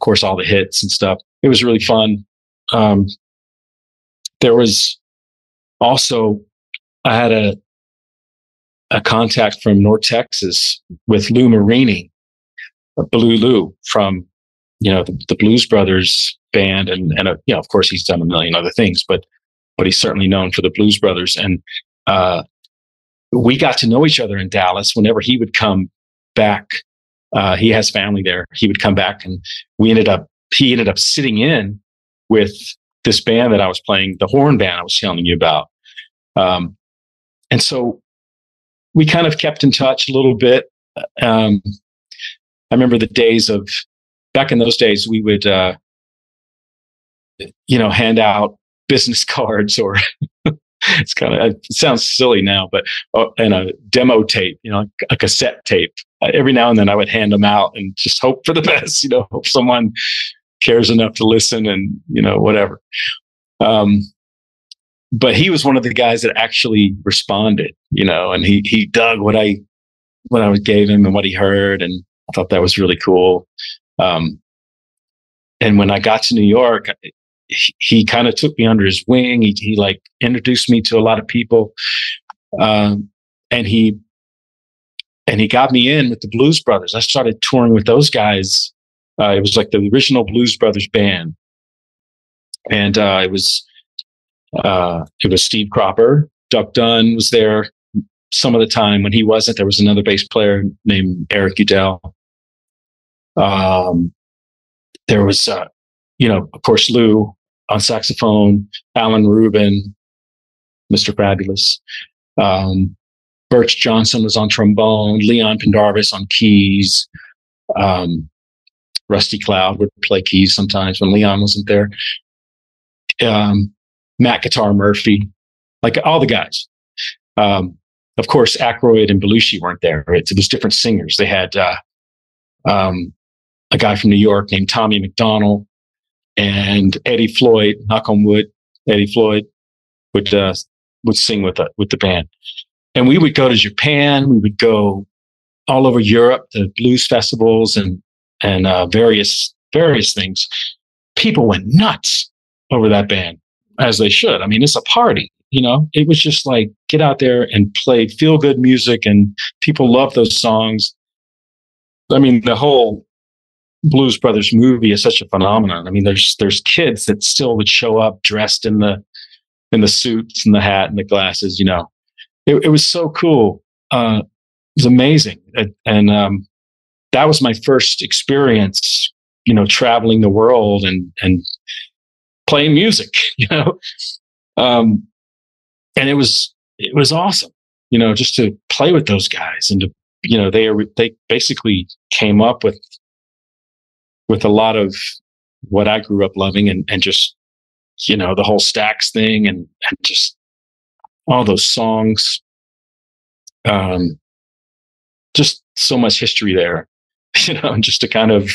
course, all the hits and stuff. It was really fun. There was also, I had a contact from North Texas with Lou Marini, Blue Lou from, you know, the Blues Brothers band, and you know, of course, he's done a million other things, but he's certainly known for the Blues Brothers. And we got to know each other in Dallas. Whenever he would come back, he has family there. He would come back, and he ended up sitting in with this band that I was playing, the horn band I was telling you about. And so we kind of kept in touch a little bit. I remember the days of, back in those days, we would, you know, hand out business cards, or it's kind of, it sounds silly now, but and a demo tape, you know, a cassette tape. Every now and then I would hand them out and just hope for the best, you know, hope someone cares enough to listen and, you know, whatever. But he was one of the guys that actually responded, you know, and he dug what I gave him and what he heard, and I thought that was really cool. And when I got to New York, he kind of took me under his wing. He like introduced me to a lot of people. And he got me in with the Blues Brothers. I started touring with those guys. It was like the original Blues Brothers band. And it was Steve Cropper. Duck Dunn was there some of the time. When he wasn't, there was another bass player named Eric Udell. There was, you know, of course, Lou on saxophone, Alan Rubin, Mr. Fabulous, Birch Johnson was on trombone, Leon Pendarvis on keys, Rusty Cloud would play keys sometimes when Leon wasn't there, Matt Guitar Murphy, like all the guys. Of course, Aykroyd and Belushi weren't there. Right? So there's different singers. They had a guy from New York named Tommy McDonald, and Eddie Floyd, knock on wood, Eddie Floyd would sing with the band. And we would go to Japan. We would go all over Europe, the blues festivals and various things. People went nuts over that band, as they should. I mean, it's a party, you know. It was just like, get out there and play feel good music, and people love those songs. I mean, the whole Blues Brothers movie is such a phenomenon. I mean, there's kids that still would show up dressed in the suits and the hat and the glasses, you know. It was so cool. It was amazing. And that was my first experience, you know, traveling the world and playing music, you know. And it was awesome, you know, just to play with those guys, and to, you know, they basically came up with a lot of what I grew up loving, and just, you know, the whole Stax thing and just all those songs, just so much history there, you know. And just to kind of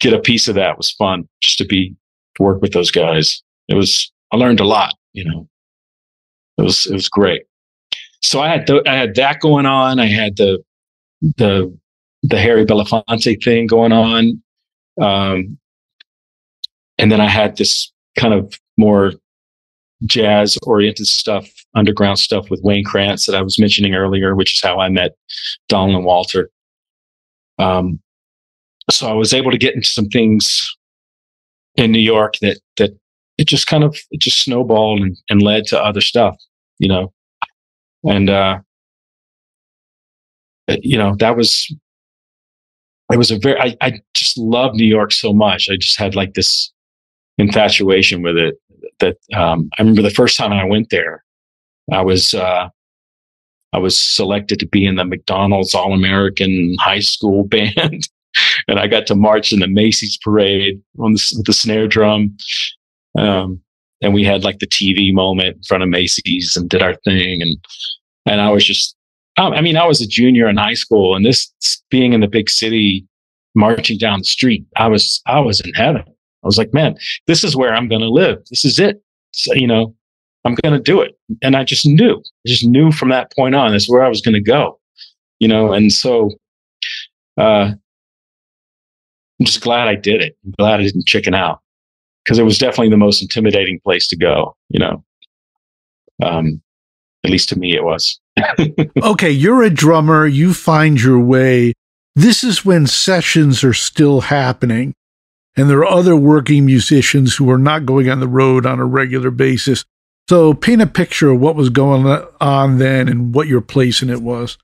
get a piece of that was fun. Just to work with those guys, I learned a lot, you know. It was great. So I had that going on. I had the Harry Belafonte thing going on, and then I had this kind of more jazz-oriented stuff, underground stuff with Wayne Krantz that I was mentioning earlier, which is how I met Donald and Walter. So I was able to get into some things in New York that it just kind of snowballed and led to other stuff, you know. And you know, that was it was a very I just loved New York so much. I just had like this infatuation with it that I remember the first time I went there, I was selected to be in the McDonald's All-American High School Band, and I got to march in the Macy's Parade with the snare drum. And we had like the TV moment in front of Macy's and did our thing. And I was just, I mean, I was a junior in high school, and this being in the big city, marching down the street, I was in heaven. I was like, man, this is where I'm going to live. This is it. So, you know, I'm going to do it. And I just knew from that point on, that's where I was going to go, you know? And so, I'm just glad I did it. I'm glad I didn't chicken out. Because it was definitely the most intimidating place to go, you know. At least to me, it was. Okay, you're a drummer. You find your way. This is when sessions are still happening, and there are other working musicians who are not going on the road on a regular basis. So paint a picture of what was going on then and what your place in it was.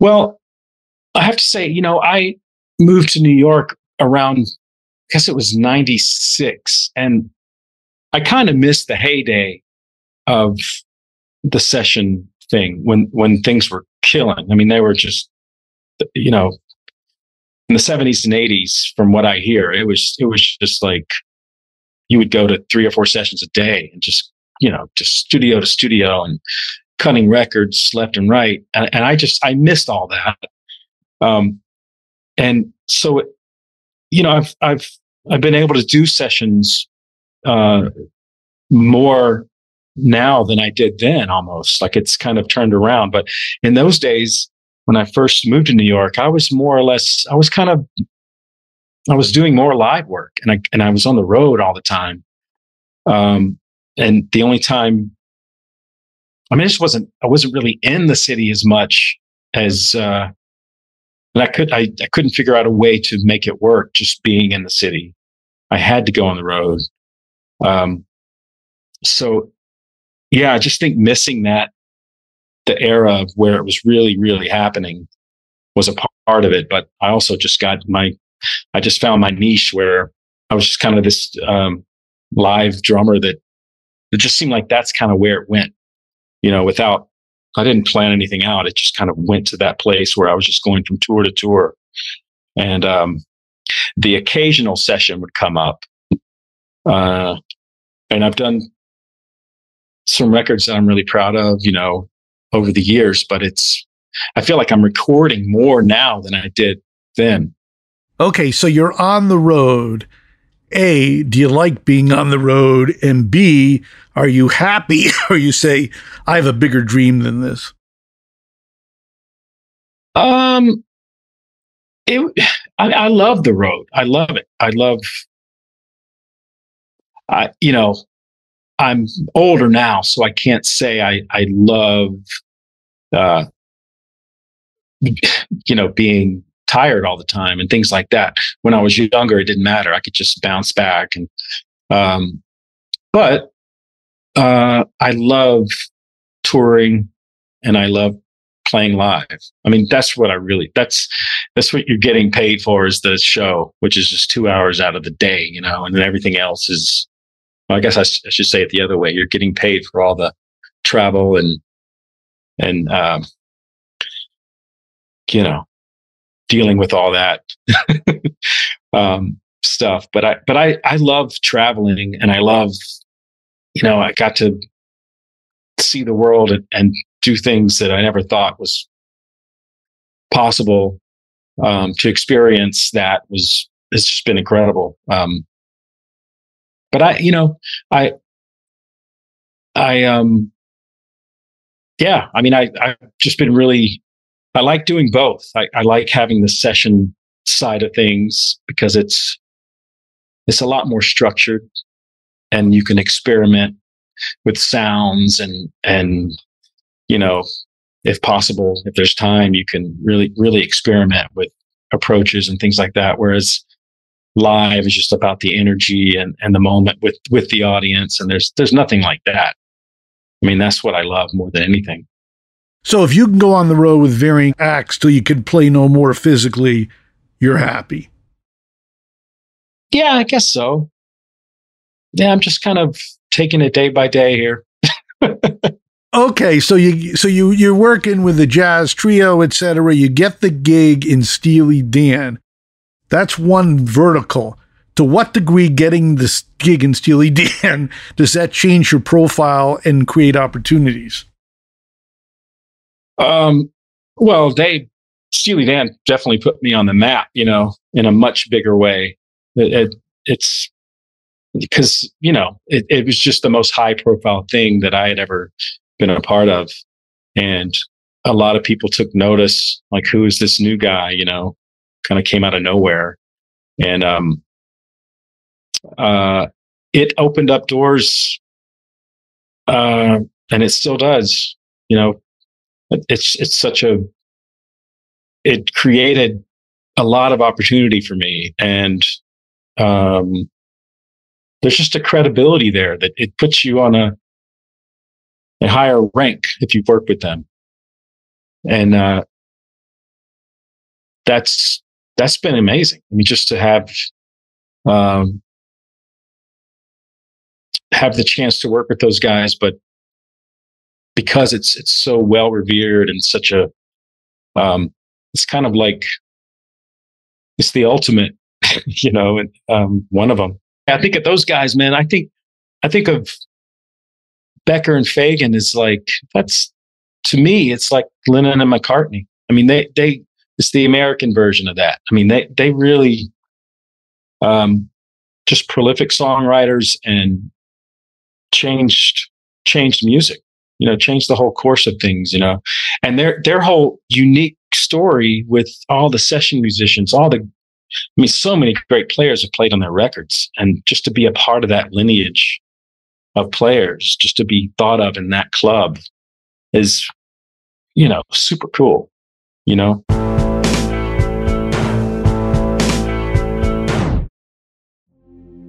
Well, I have to say, you know, I moved to New York around... I guess it was 96, and I kind of missed the heyday of the session thing when things were killing. I mean, they were just, you know, in the 70s and 80s, from what I hear, it was just like you would go to 3 or 4 sessions a day and just, you know, just studio to studio and cutting records left and right. And I missed all that. And so, you know, I've been able to do sessions more now than I did then, almost. Like, it's kind of turned around. But in those days, when I first moved to New York, I was more or less, I was doing more live work, and I was on the road all the time. And the only time, I mean, I wasn't really in the city as much as, and I couldn't figure out a way to make it work just being in the city. I had to go on the road. So, yeah, I just think missing the era where it was really, really happening was a part of it. But I also just found my niche where I was just kind of this live drummer that it just seemed like that's kind of where it went, you know, I didn't plan anything out. It just kind of went to that place where I was just going from tour to tour. And the occasional session would come up. And I've done some records that I'm really proud of, you know, over the years, but I feel like I'm recording more now than I did then. Okay, so you're on the road. A, do you like being on the road? And B, are you happy? Or you say, I have a bigger dream than this? I love the road. I love it. You know, I'm older now, so I can't say I love, you know, being tired all the time and things like that. When I was younger, it didn't matter. I could just bounce back. And but I love touring, and I love playing live. I mean, that's what you're getting paid for, is the show, which is just 2 hours out of the day, you know, and then everything else is, well, I guess I should say it the other way. You're getting paid for all the travel and you know, dealing with all that stuff. But I love traveling, and I love, you know, I got to see the world and do things that I never thought was possible. To experience that it's just been incredible. But I, you know, yeah, I mean, I've just been really, I like doing both. I like having the session side of things because it's a lot more structured, and you can experiment with sounds and, you know, if possible, if there's time, you can really experiment with approaches and things like that. Whereas live is just about the energy and the moment with the audience. And there's nothing like that. I mean, that's what I love more than anything. So if you can go on the road with varying acts till you can play no more physically, you're happy. Yeah, I guess so. Yeah, I'm just kind of taking it day by day here. Okay, so you're working with the jazz trio, etc. You get the gig in Steely Dan. That's one vertical. To what degree getting this gig in Steely Dan does that change your profile and create opportunities? Well, Steely Dan definitely put me on the map, you know, in a much bigger way. It's because, you know, it was just the most high profile thing that I had ever been a part of. And a lot of people took notice, like, who is this new guy, you know, kind of came out of nowhere. And, it opened up doors, and it still does, you know. It's such a, it created a lot of opportunity for me. And there's just a credibility there that it puts you on a higher rank if you work with them. And that's been amazing. I mean, just to have the chance to work with those guys, but because it's so well revered and such a, it's kind of like, it's the ultimate, you know, and, one of them. I think of those guys, man, I think of Becker and Fagen is like, that's, to me, it's like Lennon and McCartney. I mean, it's the American version of that. I mean, they really, just prolific songwriters and changed music. You know, change the whole course of things, you know, and their whole unique story with all the session musicians, I mean, so many great players have played on their records, and just to be a part of that lineage of players, just to be thought of in that club is, you know, super cool, you know.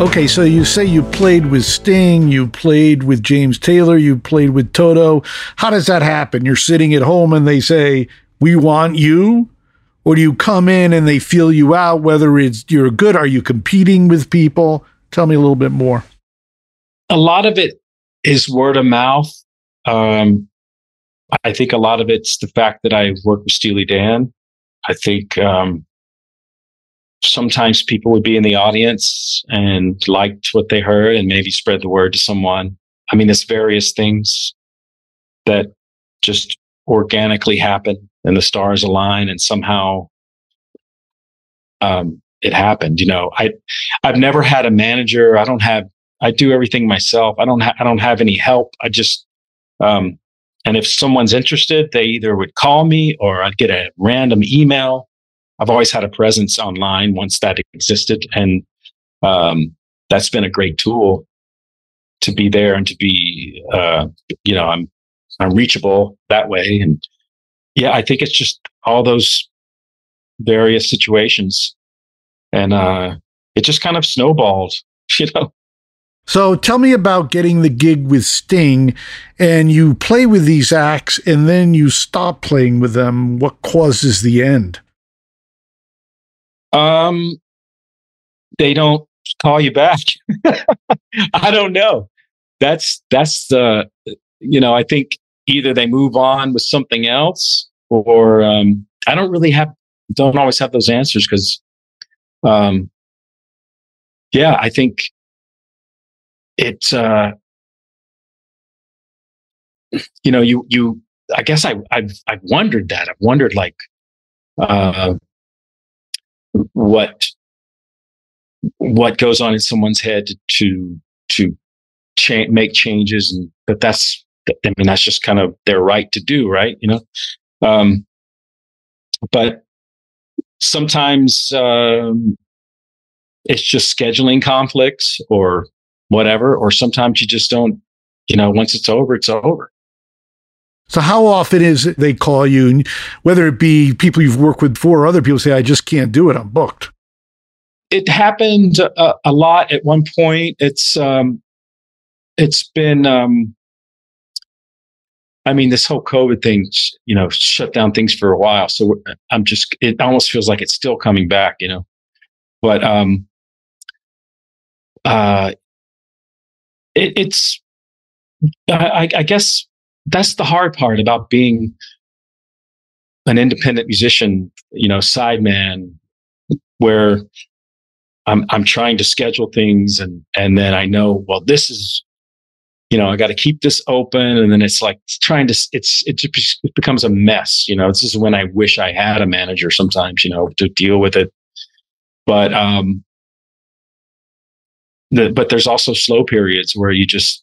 Okay, so you say you played with Sting, you played with James Taylor, you played with Toto. How does that happen? You're sitting at home and they say, we want you? Or do you come in and they feel you out, whether it's you're good? Are you competing with people? Tell me a little bit more. A lot of it is word of mouth. I think a lot of it's the fact that I worked with Steely Dan. I think sometimes people would be in the audience and liked what they heard and maybe spread the word to someone. I mean, there's various things that just organically happen and the stars align and somehow it happened. You know, I've never had a manager. I do everything myself. I don't have any help. I just, and if someone's interested, they either would call me or I'd get a random email. I've always had a presence online once that existed. And, that's been a great tool to be there and to be, you know, I'm reachable that way. And yeah, I think it's just all those various situations and, it just kind of snowballed, you know? So tell me about getting the gig with Sting, and you play with these acts and then you stop playing with them. What causes the end? They don't call you back. I don't know. That's you know, I think either they move on with something else or, I don't always have those answers. Cause, yeah, I think, it's, you know, I guess I've wondered that. I've wondered like, what goes on in someone's head to make changes. And but that's just kind of their right to do, right? You know? But sometimes, it's just scheduling conflicts or whatever, or sometimes you just don't, you know, once it's over, it's over. So how often is it they call you, whether it be people you've worked with before or other people say, I just can't do it, I'm booked? It happened a lot at one point. It's been, I mean, this whole COVID thing, you know, shut down things for a while. So it almost feels like it's still coming back, you know, but, I guess that's the hard part about being an independent musician, you know, sideman, where I'm trying to schedule things and then I know, well, this is, you know, I got to keep this open. And then it's like it becomes a mess. You know, this is when I wish I had a manager sometimes, you know, to deal with it. But, but there's also slow periods where you just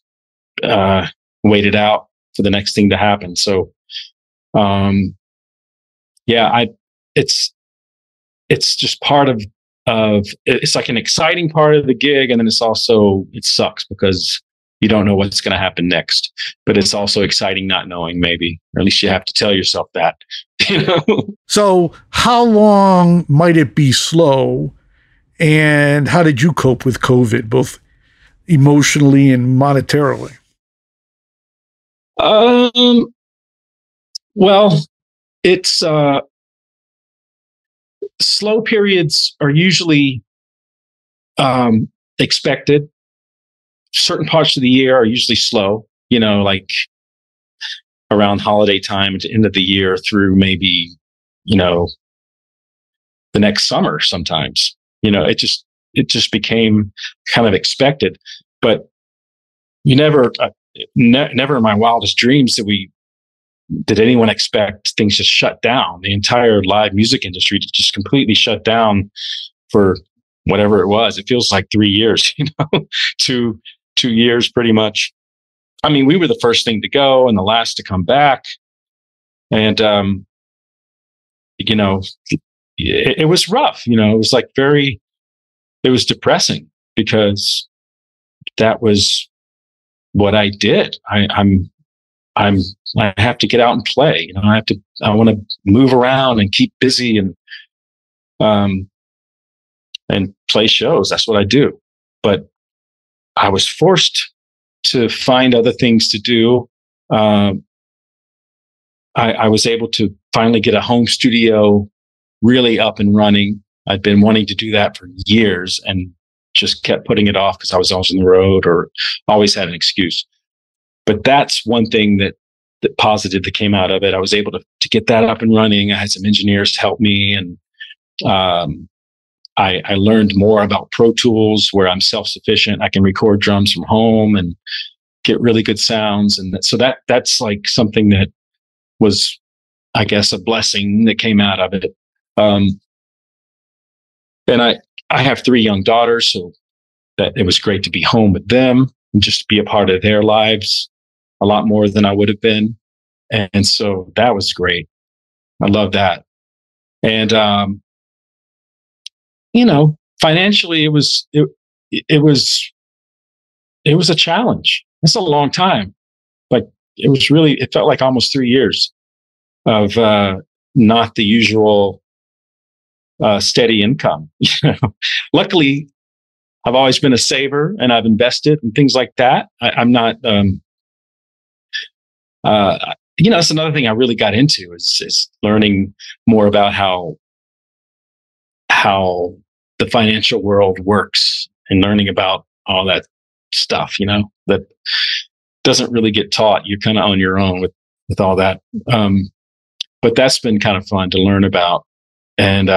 wait it out for the next thing to happen. So, yeah, it's just part of it's like an exciting part of the gig, and then it's also it sucks because you don't know what's going to happen next. But it's also exciting not knowing, maybe, or at least you have to tell yourself that. You know. So, how long might it be slow? And how did you cope with COVID, both emotionally and monetarily? Well, it's slow periods are usually expected. Certain parts of the year are usually slow, you know, like around holiday time at the end of the year through maybe, you know, the next summer sometimes. You know, it just became kind of expected, but you never in my wildest dreams did anyone expect things to shut down. The entire live music industry to just completely shut down for whatever it was. It feels like 3 years, you know, two years pretty much. I mean, we were the first thing to go and the last to come back, and you know. It was rough, you know, it was like it was depressing because that was what I did. I have to get out and play, you know, I want to move around and keep busy and play shows. That's what I do. But I was forced to find other things to do. I was able to finally get a home studio really up and running. I'd been wanting to do that for years and just kept putting it off because I was always on the road or always had an excuse. But that's one thing that positive that came out of it. I was able to get that up and running. I had some engineers to help me, and I learned more about Pro Tools, where I'm self-sufficient. I can record drums from home and get really good sounds. And so that's like something that was, I guess, a blessing that came out of it. And I have 3 young daughters, so that it was great to be home with them and just be a part of their lives a lot more than I would have been. And so that was great. I love that. And, financially, it was a challenge. It's a long time. Like it felt like almost 3 years of not the usual steady income. Luckily, I've always been a saver and I've invested and things like that. I'm not, that's another thing I really got into is learning more about how the financial world works and learning about all that stuff, that doesn't really get taught. You're kind of on your own with all that. But that's been kind of fun to learn about. And,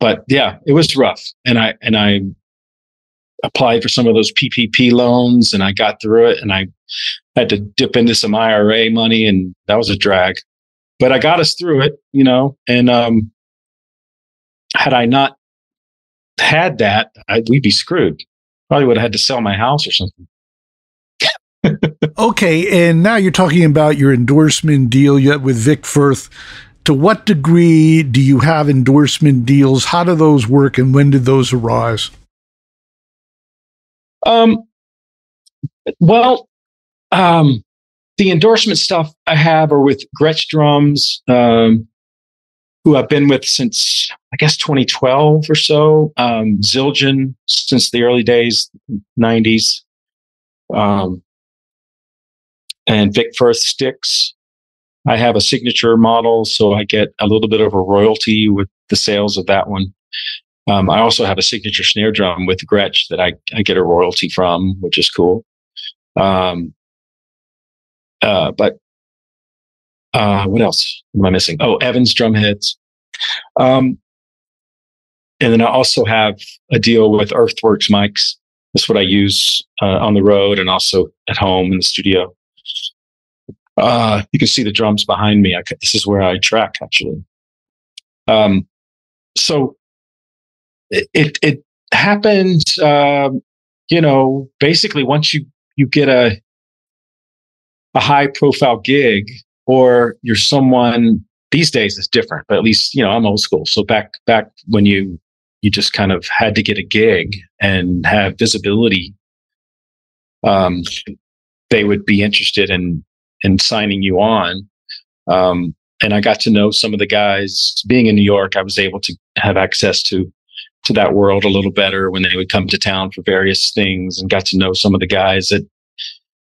but yeah, it was rough. And I applied for some of those PPP loans and I got through it, and I had to dip into some IRA money, and that was a drag, but I got us through it, and, had I not had that, we'd be screwed. Probably would have had to sell my house or something. Okay, and now you're talking about your endorsement deal you had with Vic Firth. To what degree do you have endorsement deals? How do those work, and when did those arise? The endorsement stuff I have are with Gretsch Drums, who I've been with since, I guess, 2012 or so, Zildjian since the early days, 90s, and Vic Firth sticks. I have a signature model, so I get a little bit of a royalty with the sales of that one. I also have a signature snare drum with Gretsch that I get a royalty from, which is cool. What else am I missing? Oh, Evans drum heads. And then I also have a deal with Earthworks mics. That's what I use on the road and also at home in the studio. You can see the drums behind me. This is where I track, actually. So it happened, basically once you get a high-profile gig, or you're someone, these days it's different, but at least, I'm old school. So back when you just kind of had to get a gig and have visibility, they would be interested in signing you on. And I got to know some of the guys. Being in New York, I was able to have access to that world a little better when they would come to town for various things, and got to know some of the guys at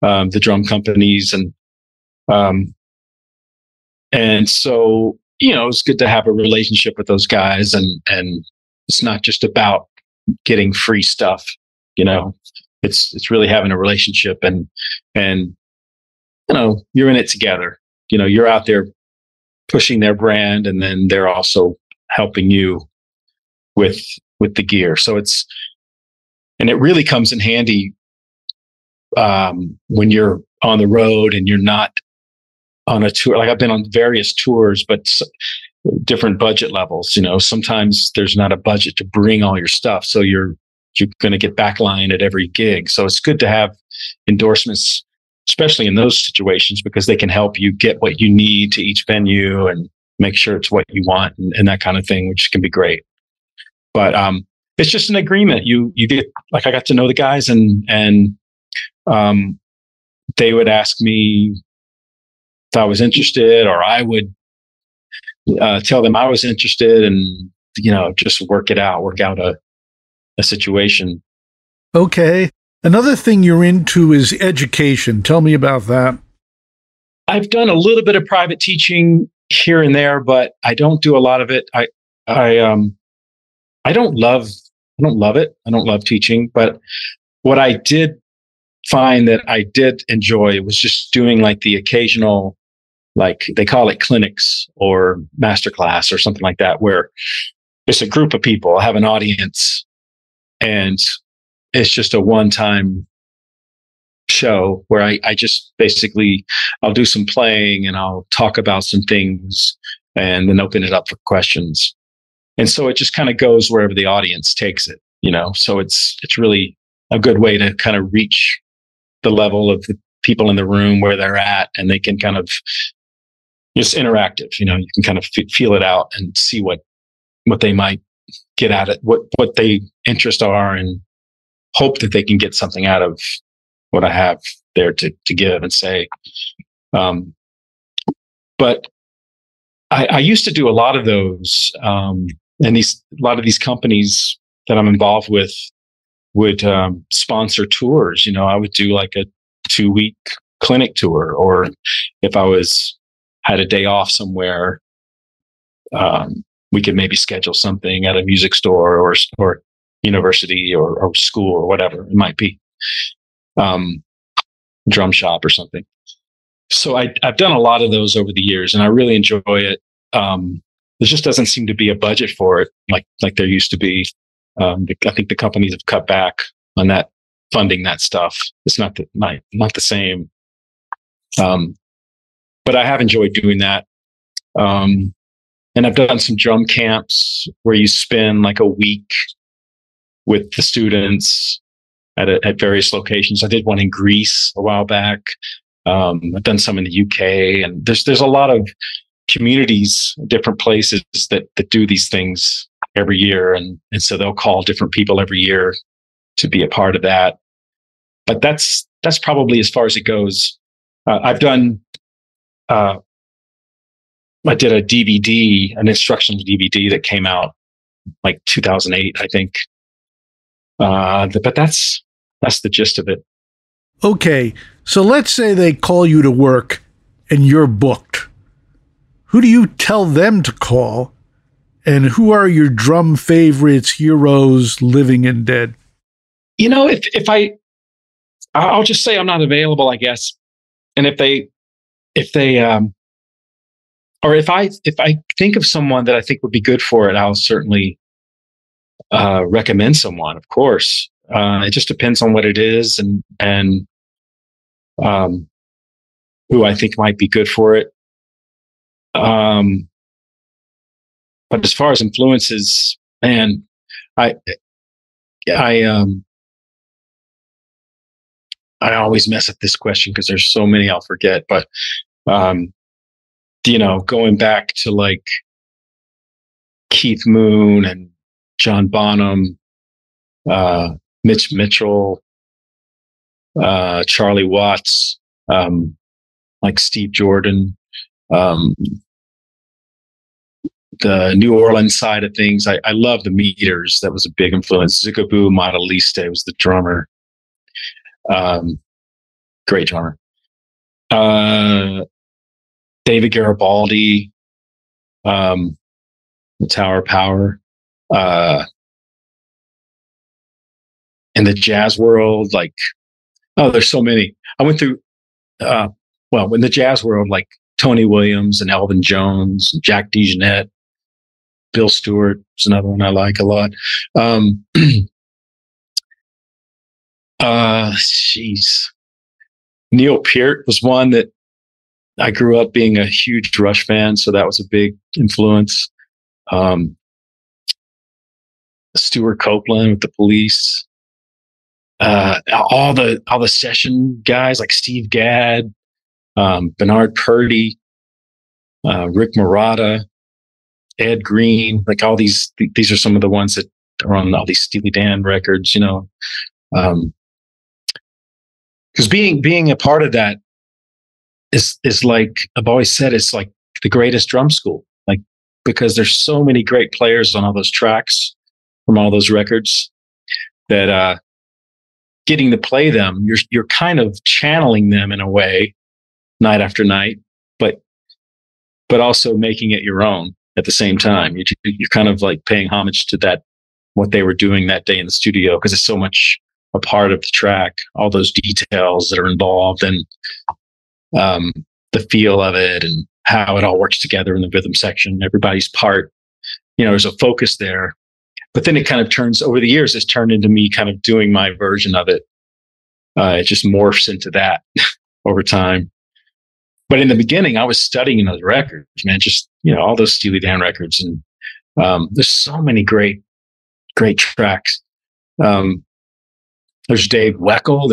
the drum companies. And so, it's good to have a relationship with those guys, and it's not just about getting free stuff, it's really having a relationship, and, you're in it together, you're out there pushing their brand, and then they're also helping you with the gear. So and it really comes in handy, when you're on the road and you're not on a tour. Like I've been on various tours, but different budget levels. Sometimes there's not a budget to bring all your stuff, so you're going to get backline at every gig. So it's good to have endorsements, especially in those situations, because they can help you get what you need to each venue and make sure it's what you want, and that kind of thing, which can be great. But it's just an agreement. You get, like, I got to know the guys, and they would ask me if I was interested, or I would tell them I was interested, and, just work out a situation. Okay. Another thing you're into is education. Tell me about that. I've done a little bit of private teaching here and there, but I don't do a lot of it. I don't love I don't love it. I don't love teaching, but what I did find that I did enjoy was just doing like the occasional, like they call it clinics or masterclass or something like that, where it's a group of people, I have an audience, and it's just a one-time show where I just basically, I'll do some playing and I'll talk about some things and then open it up for questions. And so it just kind of goes wherever the audience takes it, you know? So it's really a good way to kind of reach the level of the people in the room where they're at, and they can kind of, it's interactive, you know, you can kind of feel it out and see what they might get at it, what they interests are, and hope that they can get something out of what I have there to give and say. But I used to do a lot of those, and a lot of these companies that I'm involved with would sponsor tours. You know, I would do like a 2-week clinic tour, or if I had a day off somewhere, we could maybe schedule something at a music store or university or school or whatever it might be, drum shop or something. So I've done a lot of those over the years, and I really enjoy it. There just doesn't seem to be a budget for it like there used to be. I think the companies have cut back on that funding, that stuff. It's not the same. But I have enjoyed doing that. And I've done some drum camps where you spend like a week with the students at various locations. I did one in Greece a while back. I've done some in the UK, and there's a lot of communities, different places that do these things every year. And so they'll call different people every year to be a part of that. But that's probably as far as it goes. I did a DVD, an instructional DVD that came out like 2008, I think. But that's the gist of it. Okay, so let's say they call you to work and you're booked. Who do you tell them to call? And who are your drum favorites, heroes, living and dead? You know, I'll just say I'm not available, I guess. And if I think of someone that I think would be good for it, I'll certainly recommend someone, of course. It just depends on what it is and who I think might be good for it. But as far as influences, man, I always mess up this question because there's so many I'll forget. But you know, going back to like Keith Moon and John Bonham, Mitch Mitchell, Charlie Watts, like Steve Jordan, the New Orleans side of things. I love the Meters. That was a big influence. Zigaboo Modaliste was the drummer. Great drummer. David Garibaldi, the Tower of Power, in the jazz world, like, oh, there's so many. I went through, in the jazz world, like Tony Williams and Elvin Jones, and Jack DeJohnette, Bill Stewart is another one I like a lot. Neil Peart was one that I grew up being a huge Rush fan, so that was a big influence. Stuart Copeland with the Police. All the session guys like Steve Gadd, Bernard Purdy, Rick Marotta, Ed Green, like all these are some of the ones that are on all these Steely Dan records, you know. Because being a part of that is like, I've always said, it's like the greatest drum school, like, because there's so many great players on all those tracks from all those records that getting to play them, you're kind of channeling them in a way, night after night, but also making it your own at the same time. You're kind of like paying homage to that what they were doing that day in the studio, because it's so much a part of the track, all those details that are involved, and the feel of it and how it all works together in the rhythm section, everybody's part. You know, there's a focus there. But then it kind of turns, over the years, it's turned into me kind of doing my version of it. It just morphs into that over time. But in the beginning, I was studying those records, man, just, you know, all those Steely Dan records. And there's so many great tracks. There's Dave Weckl,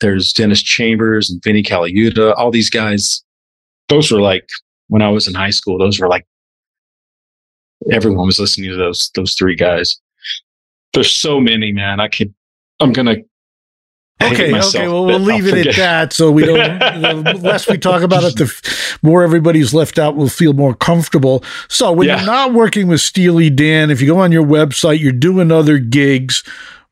there's Dennis Chambers and Vinnie Caliuta, all these guys. Those were like, when I was in high school, those were like, everyone was listening to those three guys. There's so many, man. Okay, well, we'll leave it at that. So we don't, the less we talk about it, the more everybody's left out will feel more comfortable. So when you're not working with Steely Dan, if you go on your website, you're doing other gigs.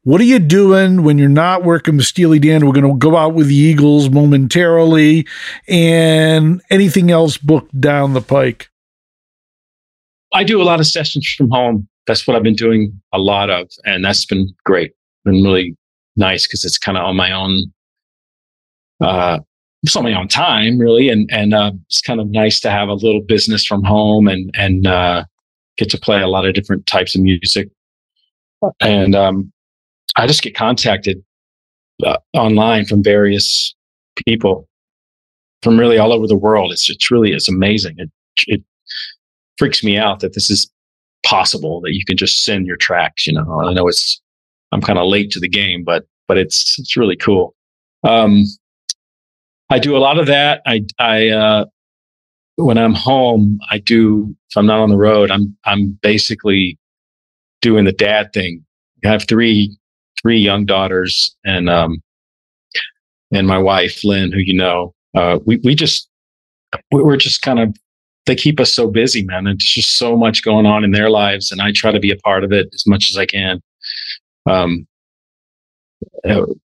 What are you doing when you're not working with Steely Dan? We're going to go out with the Eagles momentarily, and anything else booked down the pike? I do a lot of sessions from home. That's what I've been doing a lot of, and that's been great. Been really nice, because it's kind of on my own. It's on my own time, really, and it's kind of nice to have a little business from home and get to play a lot of different types of music. And I just get contacted online from various people from really all over the world. It's really amazing. It freaks me out that this is possible, that you can just send your tracks. You know, I know I'm kind of late to the game, but it's really cool. I do a lot of that. I when I'm home, if I'm not on the road, I'm basically doing the dad thing. I have three young daughters and my wife, Lynn, who, you know, we're just kind of, they keep us so busy, man. It's just so much going on in their lives, and I try to be a part of it as much as I can. To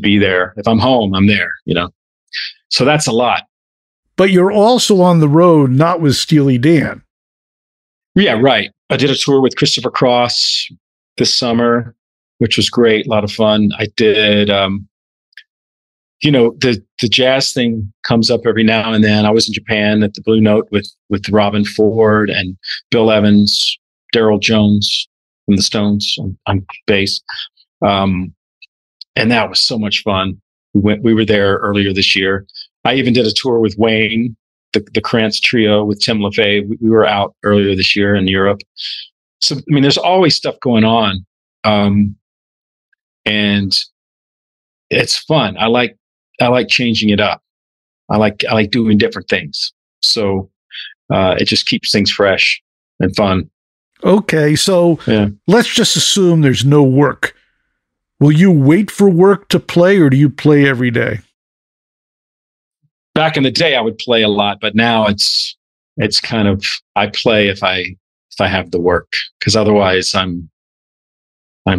be there. If I'm home, I'm there, you know? So that's a lot. But you're also on the road, not with Steely Dan. Yeah, right. I did a tour with Christopher Cross this summer, which was great. A lot of fun. I did, you know, the jazz thing comes up every now and then. I was in Japan at the Blue Note with Robin Ford and Bill Evans, Daryl Jones from the Stones on bass. And that was so much fun. We were there earlier this year. I even did a tour with Wayne, the Krantz trio with Tim Lefebvre. We were out earlier this year in Europe. So, I mean, there's always stuff going on. And it's fun. I like changing it up. I like doing different things. So, it just keeps things fresh and fun. Okay, so Let's just assume there's no work. Will you wait for work to play, or do you play every day? Back in the day, I would play a lot, but now it's kind of, I play if I have the work, because otherwise I'm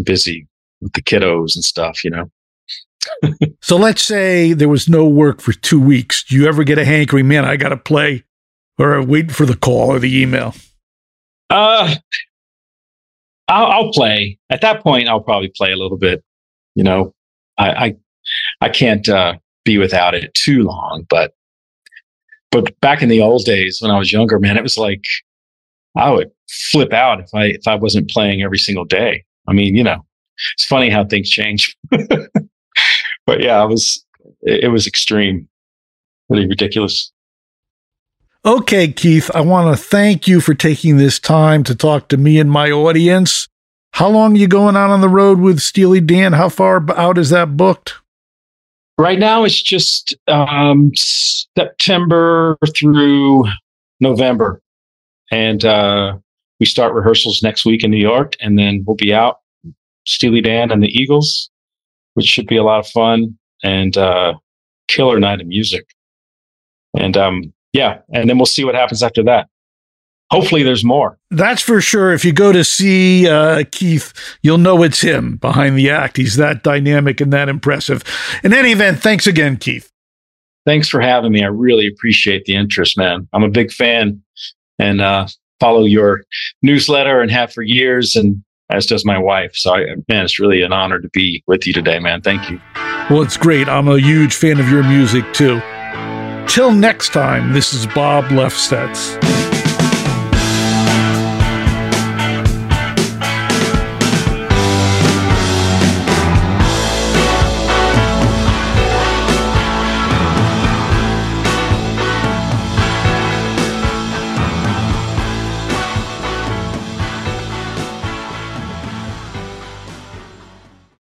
busy with the kiddos and stuff, you know. So let's say there was no work for 2 weeks. Do you ever get a hankering, man, I got to play, or wait for the call or the email? I'll play. At that point, I'll probably play a little bit. You know, I can't be without it too long. But back in the old days when I was younger, man, it was like I would flip out if I wasn't playing every single day. I mean, you know, it's funny how things change. But yeah, it was extreme, really ridiculous. Okay, Keith, I want to thank you for taking this time to talk to me and my audience. How long are you going out on the road with Steely Dan? How far out is that booked? Right now, it's just September through November. And we start rehearsals next week in New York, and then we'll be out, Steely Dan and the Eagles, which should be a lot of fun, and killer night of music. And yeah, and then we'll see what happens after that. Hopefully there's more. That's for sure. If you go to see Keith, you'll know it's him behind the act. He's that dynamic and that impressive. In any event, thanks again, Keith. Thanks for having me. I really appreciate the interest, man. I'm a big fan, and follow your newsletter and have for years, and as does my wife. So, man, it's really an honor to be with you today, man. Thank you. Well, it's great. I'm a huge fan of your music, too. Till next time, this is Bob Lefsetz.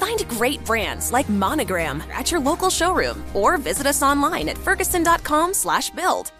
Find great brands like Monogram at your local showroom or visit us online at ferguson.com/build.